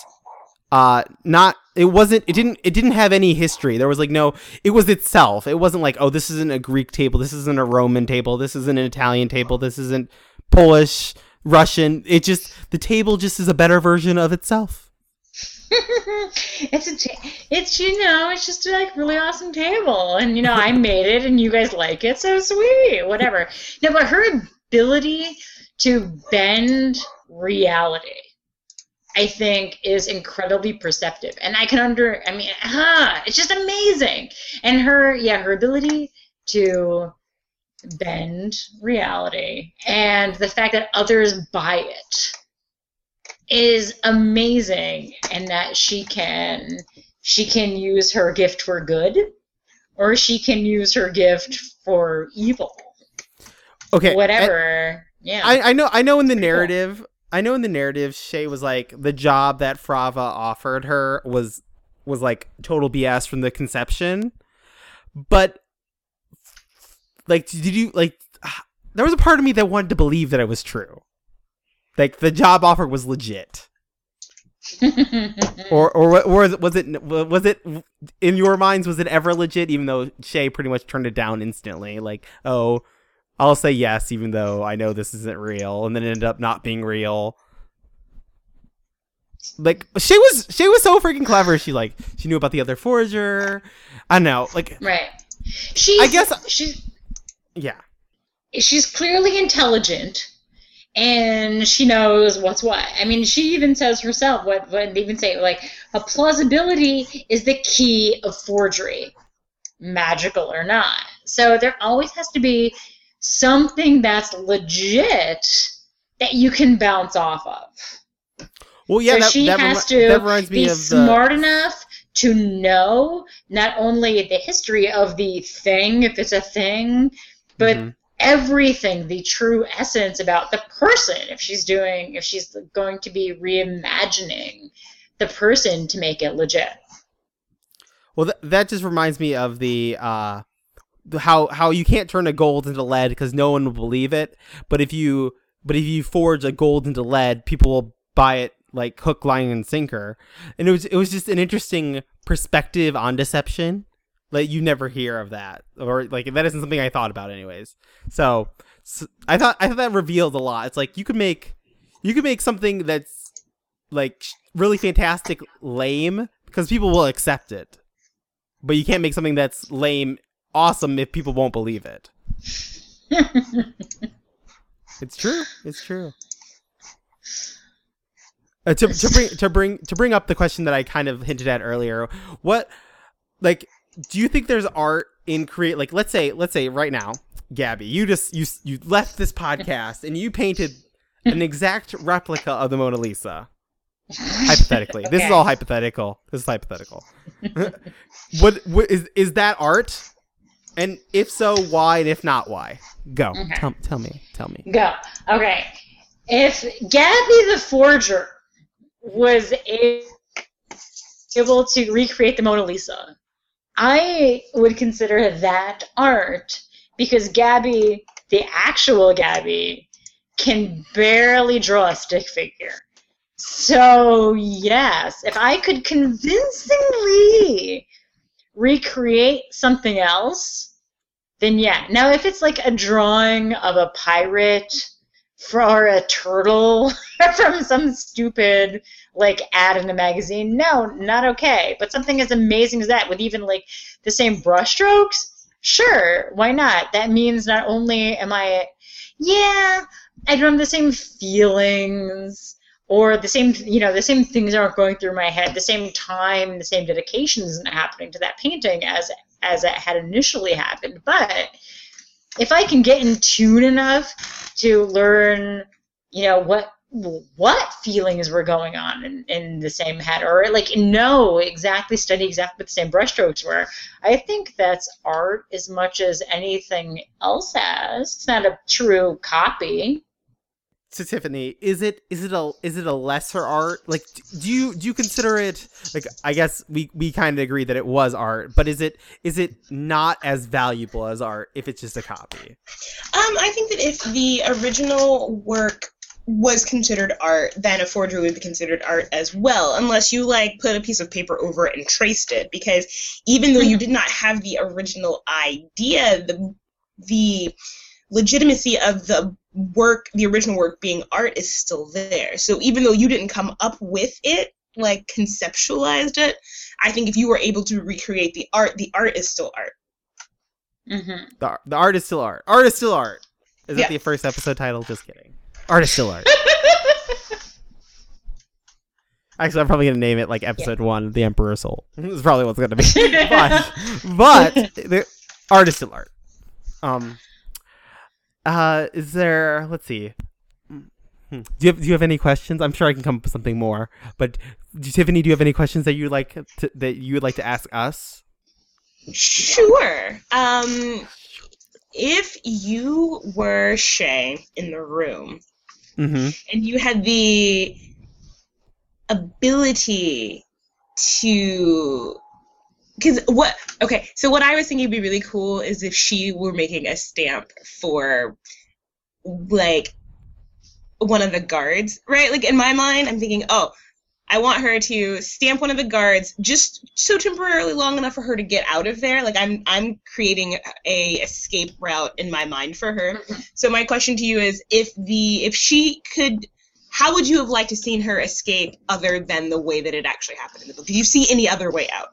uh not it wasn't it didn't it didn't have any history. There was like no it was itself. It wasn't like, oh, this isn't a Greek table, this isn't a Roman table, this isn't an Italian table, this isn't Polish, Russian. It just the table just is a better version of itself. it's a ta- it's you know it's just a, like really awesome table, and you know I made it and you guys like it, so sweet, whatever. No, but her ability to bend reality, I think, is incredibly perceptive, and I can under I mean ah, it's just amazing. And her yeah her ability to bend reality and the fact that others buy it is amazing, and that she can she can use her gift for good, or she can use her gift for evil. Okay. Whatever. And yeah. I, I know I know in the narrative cool. I know in the narrative Shay was like, the job that Frava offered her was was like total B S from the conception. But like did you like there was a part of me that wanted to believe that it was true. Like the job offer was legit, or or or was it was it in your minds? Was it ever legit? Even though Shay pretty much turned it down instantly, like, oh, I'll say yes, even though I know this isn't real, and then it ended up not being real. Like Shay was Shay was so freaking clever. She like she knew about the other forger. I don't know, like right. She I guess she yeah. She's clearly intelligent. And she knows what's what. I mean, she even says herself, what, what they even say, like, a plausibility is the key of forgery, magical or not. So there always has to be something that's legit that you can bounce off of. Well, yeah, so that, she that has remi- to that reminds me be of smart the... enough to know not only the history of the thing, if it's a thing, but... Mm-hmm. everything, the true essence about the person, if she's doing if she's going to be reimagining the person to make it legit. Well, th- that just reminds me of the uh how how you can't turn a gold into lead because no one will believe it, but if you but if you forge a gold into lead, people will buy it like hook, line, and sinker. And it was it was just an interesting perspective on deception. Like, you never hear of that, or like that isn't something I thought about anyways. So, so I thought I thought that revealed a lot. It's like you could make you could make something that's like really fantastic lame because people will accept it, but you can't make something that's lame awesome if people won't believe it. It's true. It's true. Uh, to to bring to bring to bring up the question that I kind of hinted at earlier, what like. Do you think there's art in create? Like, let's say, let's say right now, Gabby, you just you you left this podcast and you painted an exact replica of the Mona Lisa. Hypothetically, okay. This is all hypothetical. This is hypothetical. what, what is is that art? And if so, why? And if not, why? Go. Okay. Tell, tell me. Tell me. Go. Okay. If Gabby the forger was able to recreate the Mona Lisa, I would consider that art, because Gabby, the actual Gabby, can barely draw a stick figure. So, yes, if I could convincingly recreate something else, then yeah. Now, if it's like a drawing of a pirate or a turtle from some stupid... like ad in a magazine, no, not okay. But something as amazing as that with even like the same brush strokes, sure, why not? That means not only am I, yeah, I don't have the same feelings or the same, you know, the same things aren't going through my head, the same time, the same dedication isn't happening to that painting as as it had initially happened. But if I can get in tune enough to learn, you know, what what feelings were going on in, in the same head, or like know exactly, study exactly what the same brushstrokes were, I think that's art as much as anything else has. It's not a true copy. So Tiffany, is it is it a is it a lesser art? Like, do you do you consider it like? I guess we, we kind of agree that it was art, but is it is it not as valuable as art if it's just a copy? Um, I think that if the original work was considered art, then a forgery would be considered art as well, unless you, like, put a piece of paper over it and traced it, because even though you did not have the original idea, the the legitimacy of the work, the original work being art, is still there. So even though you didn't come up with it, like, conceptualized it, I think if you were able to recreate the art, the art is still art. Mm-hmm. The, the art is still art. Art is still art. Is yeah. that the first episode title? Just kidding. Art is still art. Actually, I'm probably going to name it, like, episode yeah. one, The Emperor's Soul. This is probably what's going to be. But, but the art is still art. Um, uh, is there, let's see. Do you have, do you have any questions? I'm sure I can come up with something more. But, Tiffany, do you have any questions that you like to, that you would like to ask us? Sure. Um, if you were Shay in the room, mm-hmm. and you had the ability to, because what? Okay, so what I was thinking would be really cool is if she were making a stamp for, like, one of the guards, right? Like, in my mind, I'm thinking, oh, I want her to stamp one of the guards just so temporarily long enough for her to get out of there. Like, I'm I'm creating a escape route in my mind for her. So my question to you is, if the if she could, how would you have liked to seen her escape other than the way that it actually happened in the book? Did you see any other way out?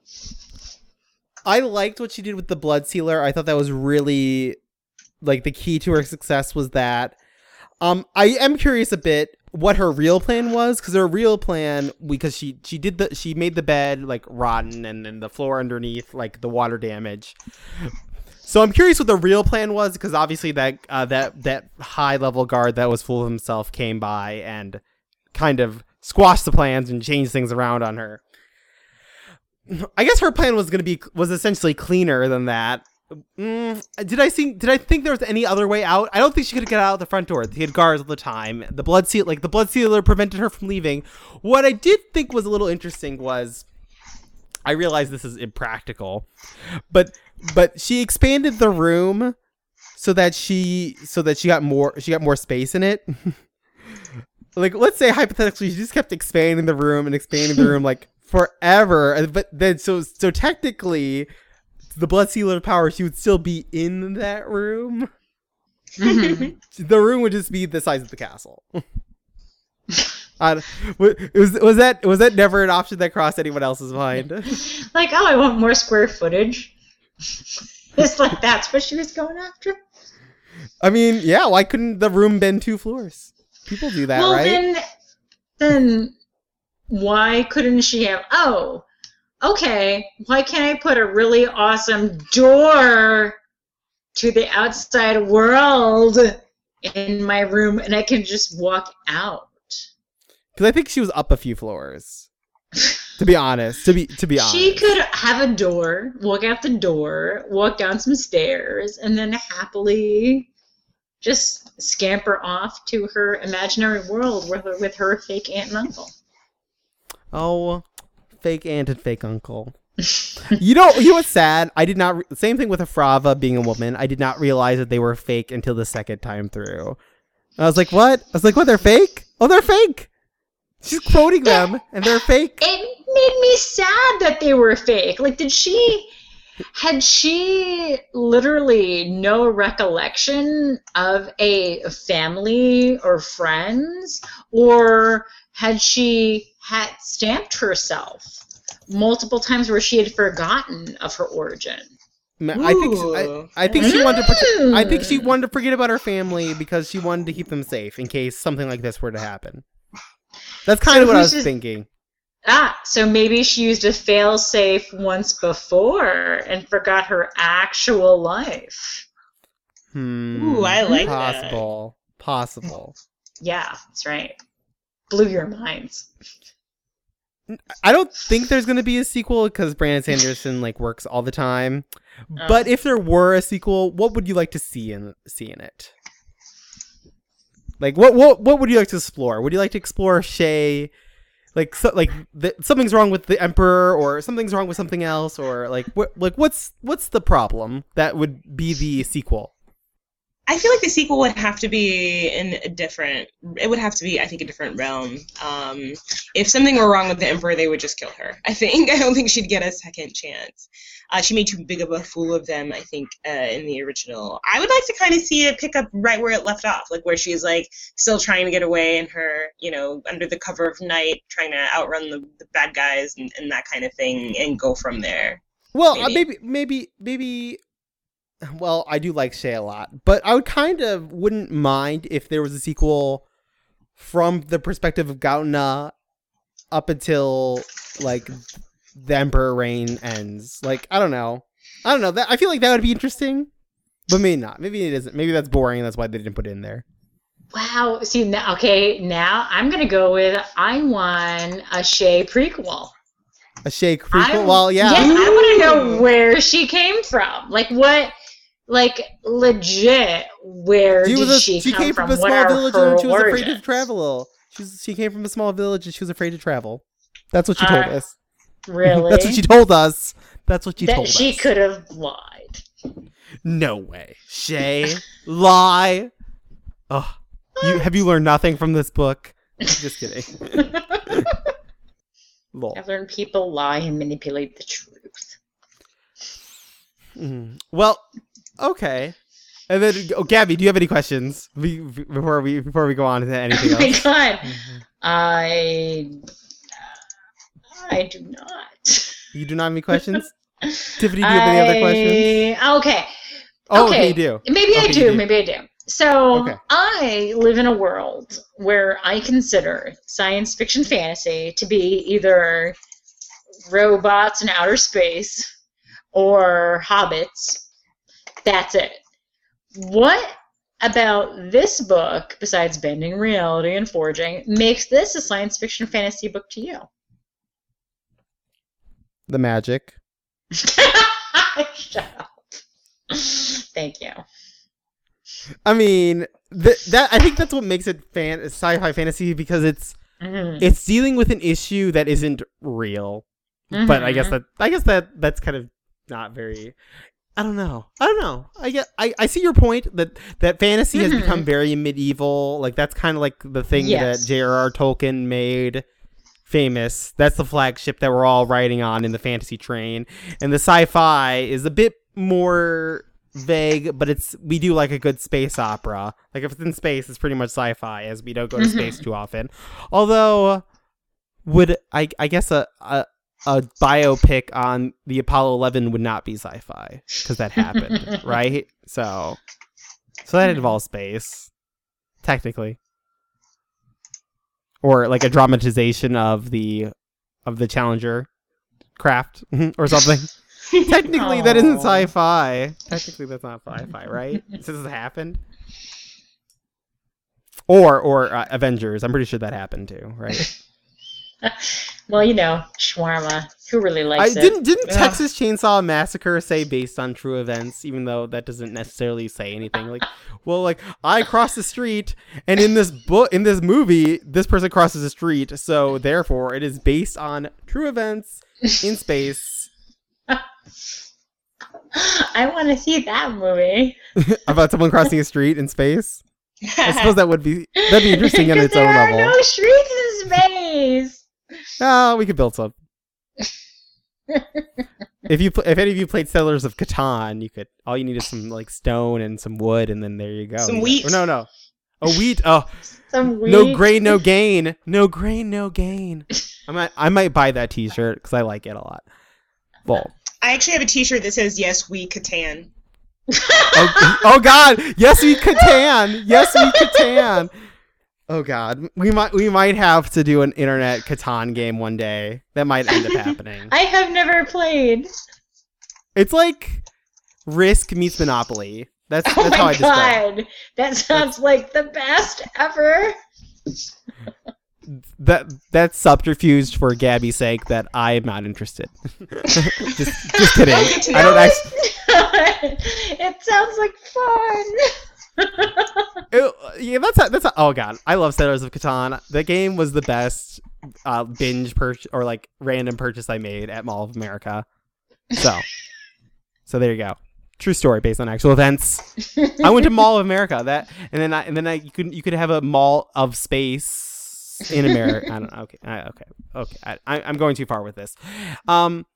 I liked what she did with the blood sealer. I thought that was really, like, the key to her success was that. Um, I am curious a bit what her real plan was, because her real plan, because she she did the she made the bed, like, rotten, and then the floor underneath, like, the water damage. So I'm curious what the real plan was, because obviously that uh, that that high level guard that was full of himself came by and kind of squashed the plans and changed things around on her. I guess her plan was gonna be was essentially cleaner than that. Mm, did I think? Did I think there was any other way out? I don't think she could get out the front door. They had guards all the time. The blood seal, like the blood sealer, prevented her from leaving. What I did think was a little interesting was, I realize this is impractical, but but she expanded the room so that she so that she got more she got more space in it. Like, let's say hypothetically, she just kept expanding the room and expanding the room like forever. But then so so technically, the blood sealer power, she would still be in that room. Mm-hmm. The room would just be the size of the castle. I was was that was that never an option that crossed anyone else's mind? Like, oh, I want more square footage. It's like that's what she was going after. I mean, yeah, why couldn't the room been two floors? People do that, well, right? Then, then why couldn't she have? Oh. Okay, why can't I put a really awesome door to the outside world in my room and I can just walk out? Because I think she was up a few floors, to be honest. To be to be honest. She could have a door, walk out the door, walk down some stairs, and then happily just scamper off to her imaginary world with her, with her fake aunt and uncle. Oh... Fake aunt and fake uncle. You know, you know what's sad? I did not. Re- same thing with a Frava being a woman. I did not realize that they were fake until the second time through. I was like, "What?" I was like, "What? They're fake? Oh, they're fake." She's quoting them, and they're fake. It made me sad that they were fake. Like, did she? Had she literally no recollection of a family or friends, or had she? Had stamped herself multiple times where she had forgotten of her origin. I think she, I, I think she wanted to. I think she wanted to forget about her family because she wanted to keep them safe in case something like this were to happen. That's kind so of what I was just, thinking. Ah, so maybe she used a fail-safe once before and forgot her actual life. Hmm. Ooh, I like possible, that. Possible. Possible. Yeah, that's right. Blew your minds. I don't think there's going to be a sequel because Brandon Sanderson like works all the time. Oh. But if there were a sequel, what would you like to see in see in it? Like what what what would you like to explore? Would you like to explore Shay? Like so, like the, something's wrong with the Emperor, or something's wrong with something else, or like what like what's what's the problem that would be the sequel? I feel like the sequel would have to be in a different, it would have to be, I think, a different realm. Um, if something were wrong with the Emperor, they would just kill her, I think. I don't think she'd get a second chance. Uh, she made too big of a fool of them, I think, uh, in the original. I would like to kind of see it pick up right where it left off, like where she's, like, still trying to get away in her, you know, under the cover of night, trying to outrun the, the bad guys and, and that kind of thing, and go from there. Well, maybe, uh, maybe, maybe... maybe... Well, I do like Shay a lot, but I would kind of wouldn't mind if there was a sequel from the perspective of Gaotona up until, like, the Emperor reign ends. Like, I don't know. I don't know. That, I feel like that would be interesting, but maybe not. Maybe it isn't. Maybe that's boring, and that's why they didn't put it in there. Wow. See, now, okay, now I'm going to go with I want a Shay prequel. A Shay prequel? I, well, yeah. Yes, I want to know where she came from. Like, what... Like, legit, where she did a, she, she come came from? From a small village and she was origins? afraid to travel. She's, she came from a small village and she was afraid to travel. That's what she told uh, us. Really? That's what she told us. That's what she that told she us. She could have lied. No way. Shay, lie. Oh, you, have you learned nothing from this book? I'm just kidding. I've learned people lie and manipulate the truth. Mm. Well... Okay, and then oh, Gabby, do you have any questions we, before we before we go on to anything else? Oh my god, mm-hmm. I I do not. You do not have any questions, Tiffany? Do you have I... any other questions? Okay. Oh, okay. Okay, you do. Maybe okay, I do, do. Maybe I do. So okay. I live in a world where I consider science fiction fantasy to be either robots in outer space or hobbits. That's it. What about this book, besides bending reality and forging, makes this a science fiction fantasy book to you? The magic. Shut up. Thank you. I mean, th- that I think that's what makes it fan- sci-fi fantasy, because it's mm-hmm. it's dealing with an issue that isn't real. Mm-hmm. But I guess that I guess that that's kind of not very. I don't know. I don't know. I get. I, I see your point that, that fantasy mm-hmm. has become very medieval. Like that's kind of like the thing yes. that J R R. Tolkien made famous. That's the flagship that we're all riding on in the fantasy train. And the sci-fi is a bit more vague, but it's we do like a good space opera. Like if it's in space, it's pretty much sci-fi, as we don't go to mm-hmm. space too often. Although, would I? I guess a. a A biopic on the Apollo eleven would not be sci-fi because that happened, right? So, so that involves space, technically, or like a dramatization of the of the Challenger craft or something. Technically, oh. that isn't sci-fi. Technically, that's not sci-fi, right? Since it happened, or or uh, Avengers. I'm pretty sure that happened too, right? Well, you know, shawarma. Who really likes I, it? Didn't, didn't Texas Chainsaw Massacre say based on true events, even though that doesn't necessarily say anything? Like, well, like, I crossed the street, and in this book, in this movie, this person crosses the street, so therefore it is based on true events in space. I want to see that movie. About someone crossing a street in space? I suppose that would be, that'd be interesting on its own level. There are no streets in space! Oh, we could build some. if you, pl- if any of you played Settlers of Catan, you could. All you need is some like stone and some wood, and then there you go. Some wheat. Or no, no, a wheat. Oh, some wheat. No grain, no gain. No grain, no gain. I might, I might buy that T-shirt because I like it a lot. Well, I actually have a T-shirt that says "Yes, we Catan." oh, oh God! Yes, we Catan. Yes, we Catan. Oh God, we might we might have to do an internet Catan game one day. That might end up happening. I have never played. It's like Risk meets Monopoly. That's oh that's how I describe it. Oh my God, that sounds that's, like the best ever. That that's subterfuge for Gabby's sake that I am not interested. just just kidding. No, I don't actually. It sounds like fun. it, yeah, that's a, that's a, oh god, I love Settlers of Catan. That game was the best uh, binge purchase or like random purchase I made at Mall of America. So, so there you go. True story based on actual events. I went to Mall of America. That and then I, and then I, you could you could have a Mall of Space in America. I don't know. Okay, I, okay, okay. I, I, I'm going too far with this. Um,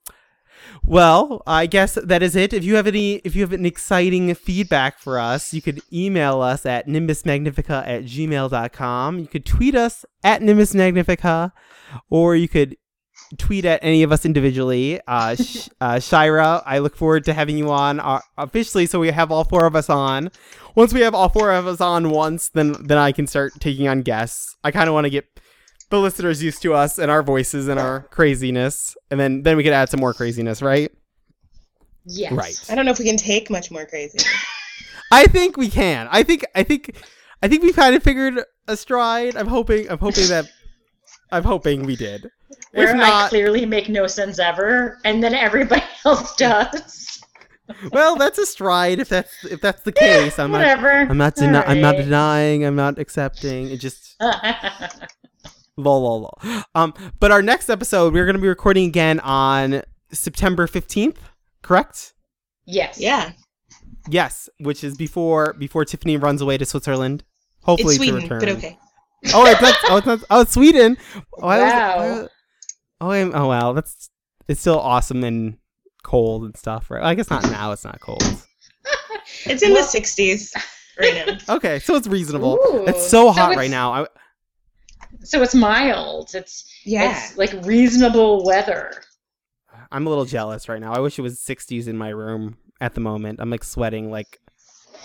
well, I guess that is it. If you have any, if you have an exciting feedback for us, you could email us at nimbus magnifica at gmail dot com. You could tweet us at nimbus magnifica, or you could tweet at any of us individually. uh, sh- uh Shira, I look forward to having you on our- officially, so we have all four of us on. Once we have all four of us on once, then then I can start taking on guests. I kind of want to get the listeners used to us and our voices and our craziness, and then then we could add some more craziness, right? Yes. Right. I don't know if we can take much more craziness. I think we can. I think I think I think we've kind of figured a stride. I'm hoping I'm hoping that I'm hoping we did. Where if not, I clearly make no sense ever, and then everybody else does. Well, that's a stride. If that's if that's the case, I'm whatever. Not, I'm not deni- right. I'm not denying. I'm not accepting. It just lol lol lol. Um, but our next episode, we're going to be recording again on September fifteenth, correct? Yes. Yeah. Yes, which is before before Tiffany runs away to Switzerland. Hopefully, it's Sweden, to return. But okay. Oh, it's not, oh, it's not, oh, it's Sweden. Oh, I wow. Was, oh, I'm, oh, wow. That's it's still awesome and cold and stuff, right? I guess not now. It's not cold. It's in well, the sixties right now. Okay, so it's reasonable. Ooh, it's so hot so it's, right now. I, so it's mild. It's yeah, it's like reasonable weather. I'm a little jealous right now. I wish it was sixties in my room at the moment. I'm like sweating like.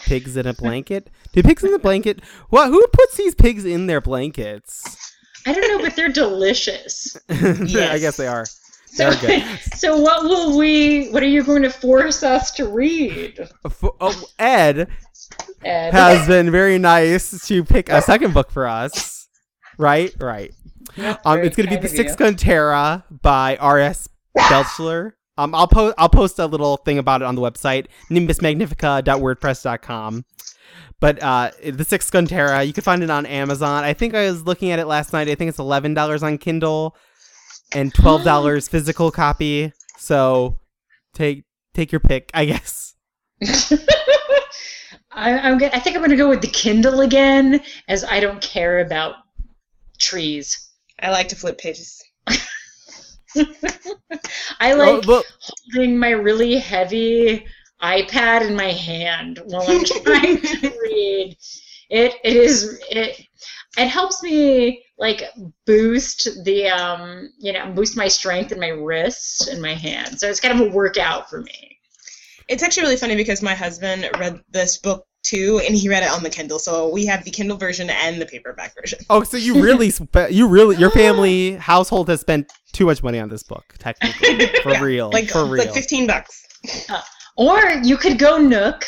Pigs in a blanket? Do pigs in the blanket? What? Who puts these pigs in their blankets? I don't know, but they're delicious. Yes. I guess they are. So, they are good. So what will we? What are you going to force us to read? Oh, Ed, Ed has been very nice to pick a second book for us. Right, right. Um, it's going to be the Six Gun Terra by R S Belchler. Um, I'll post I'll post a little thing about it on the website, nimbus magnifica dot wordpress dot com. But uh, the Six Gun Terra, you can find it on Amazon. I think I was looking at it last night. I think it's eleven dollars on Kindle and twelve dollars physical copy. So take take your pick, I guess. I, I'm gonna, I think I'm going to go with the Kindle again, as I don't care about trees. I like to flip pages. I like oh, holding my really heavy iPad in my hand while I'm trying to read. It it is it it helps me like boost the um you know boost my strength in my wrist and my hand. So it's kind of a workout for me. It's actually really funny because my husband read this book too, and he read it on the Kindle. So we have the Kindle version and the paperback version. Oh, so you really, spe- you really, your family household has spent too much money on this book, technically, for yeah, real, like, for real, like fifteen bucks. Uh, or you could go Nook.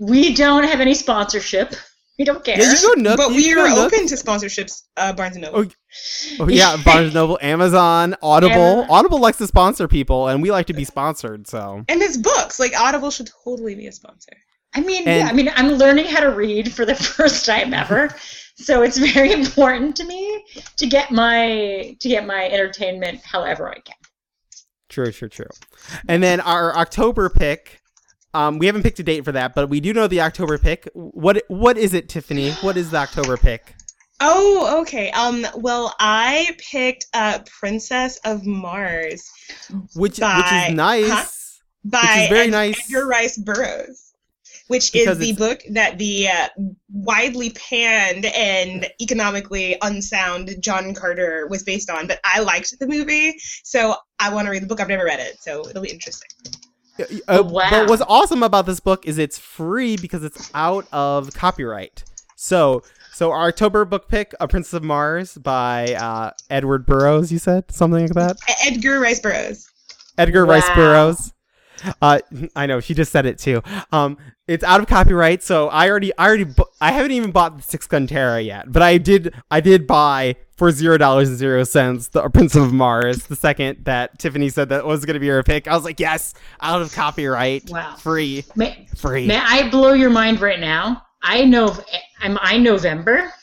We don't have any sponsorship. We don't care. Yeah, you go Nook, but we are open Nook. to sponsorships. Uh, Barnes and Noble. Oh, oh yeah, Barnes and Noble, Amazon, Audible. Yeah. Audible likes to sponsor people, and we like to be sponsored. So and it's books. Like Audible should totally be a sponsor. I mean, and, yeah, I mean, I'm learning how to read for the first time ever, so it's very important to me to get my to get my entertainment however I can. True, true, true. And then our October pick, um, we haven't picked a date for that, but we do know the October pick. What what is it, Tiffany? What is the October pick? Oh, okay. Um, well, I picked uh, Princess of Mars, which by, which is nice. Huh? By which is very Ed- nice. Edgar Rice Burroughs. Which because is the book that the uh, widely panned and economically unsound John Carter was based on. But I liked the movie, so I want to read the book. I've never read it, so it'll be interesting. Uh, wow. But what's awesome about this book is it's free because it's out of copyright. So so our October book pick, A Princess of Mars by uh, Edward Burroughs, you said? Something like that? Edgar Rice Burroughs. Edgar wow. Rice Burroughs. Uh, I know she just said it too. Um, it's out of copyright, so I already, I already, bu- I haven't even bought the Six Gun Terra yet, but I did, I did buy for zero dollars and zero cents the Princess of Mars. The second that Tiffany said that was going to be her pick, I was like, yes, out of copyright, wow, free, may, free. May I blow your mind right now? I know, am I November?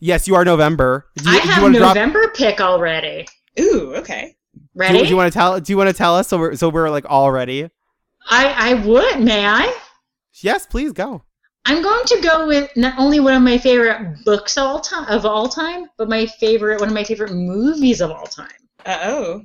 Yes, you are November. You, I have you November drop- pick already. Ooh, okay. Ready? Do you, do you want to tell? Do you want to tell us so we're so we're like all ready? I, I would. May I? Yes, please go. I'm going to go with not only one of my favorite books all time, of all time, but my favorite, one of my favorite movies of all time. Uh-oh.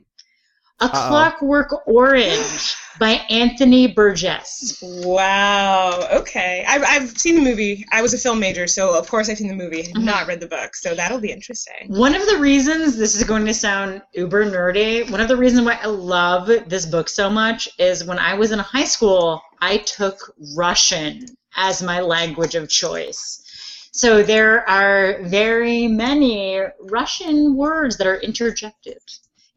A Uh-oh. Clockwork Orange by Anthony Burgess. Wow. Okay. I've, I've seen the movie. I was a film major, so of course I've seen the movie. Mm-hmm. Not read the book, so that'll be interesting. One of the reasons, this is going to sound uber nerdy, one of the reasons why I love this book so much is when I was in high school, I took Russian as my language of choice. So there are very many Russian words that are interjected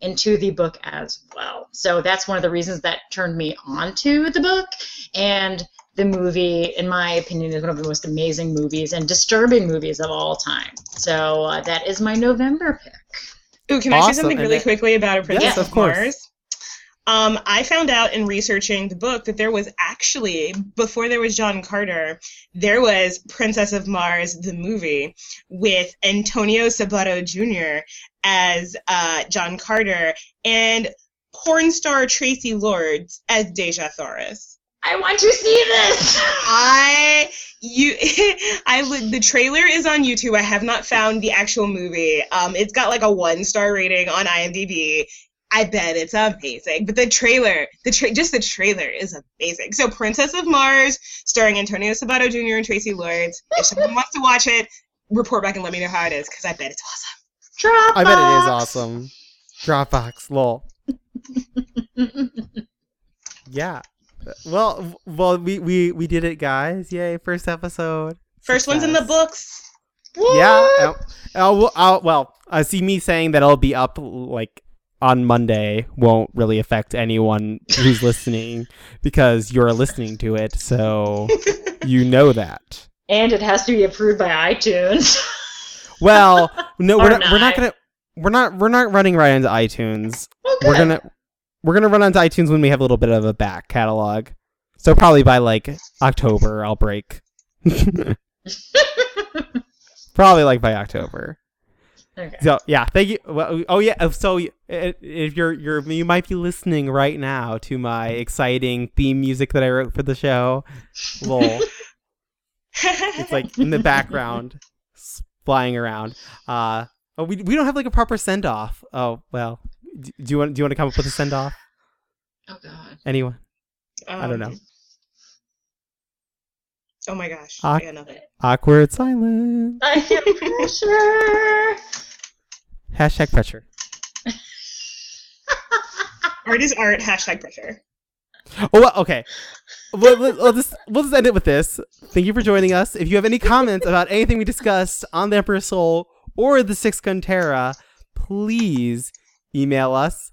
into the book as well. So that's one of the reasons that turned me onto the book. And the movie, in my opinion, is one of the most amazing movies and disturbing movies of all time. So uh, that is my November pick. Ooh, can awesome. I say something really and quickly about A Princess yes, of Mars? Course. Um, I found out in researching the book that there was actually, before there was John Carter, there was Princess of Mars, the movie, with Antonio Sabato Junior as uh, John Carter and porn star Tracy Lords as Dejah Thoris. I want to see this! I... You, I the trailer is on YouTube. I have not found the actual movie. Um, it's got like a one-star rating on IMDb. I bet it's amazing. But the trailer, the tra- just the trailer is amazing. So Princess of Mars, starring Antonio Sabato Junior and Tracy Lords. If someone wants to watch it, report back and let me know how it is, because I bet it's awesome. Dropbox! I bet it is awesome. Dropbox, lol. Yeah. Well, well, we, we, we did it, guys. Yay, first episode. First Success. One's in the books. What? Yeah. I'll, I'll, I'll, well, uh, see me saying that I'll be up, like, on Monday won't really affect anyone who's listening because you're listening to it, so you know that. And it has to be approved by iTunes. Well, no, we're not, not. We're not gonna. We're not. We're not running right into iTunes. Okay. We're gonna. We're gonna run onto iTunes when we have a little bit of a back catalog. So probably by like October, I'll break. Probably like by October. Okay. So yeah, thank you. Well, oh yeah, so if you're you're you might be listening right now to my exciting theme music that I wrote for the show. Lol. It's like in the background, flying around. Uh, oh, we we don't have like a proper send off. Oh well, do you want do you want to come up with a send off? Oh God. Anyone? Um, I don't know. Oh my gosh! Aw- I got nothing. Awkward silence. I get pressure. Hashtag pressure. Art is art. Hashtag pressure. Oh, okay. We'll, we'll, just, we'll just end it with this. Thank you for joining us. If you have any comments about anything we discussed on The Emperor's Soul or the Six Gun Terra, please email us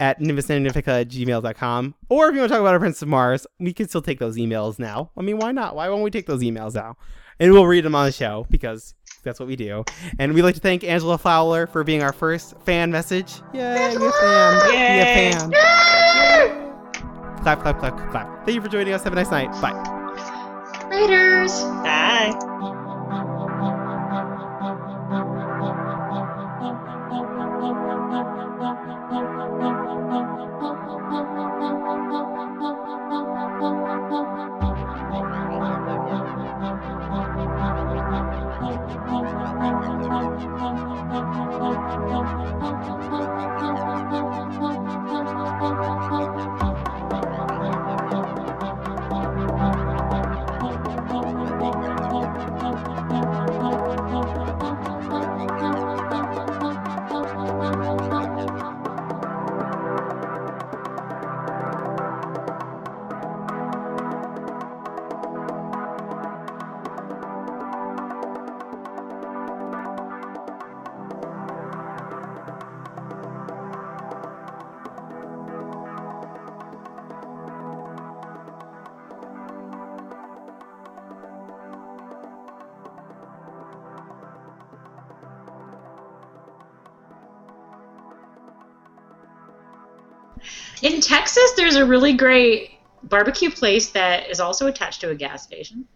at nimbus magnifica at gmail dot com. Or if you want to talk about A Princess of Mars, we can still take those emails now. I mean, why not? Why won't we take those emails now? And we'll read them on the show, because that's what we do. And we'd like to thank Angela Fowler for being our first fan message. Yay, you're a fan. Yay. Be a fan. Yay. Clap, clap, clap, clap. Thank you for joining us. Have a nice night. Bye. Laters. Bye. In Texas, there's a really great barbecue place that is also attached to a gas station.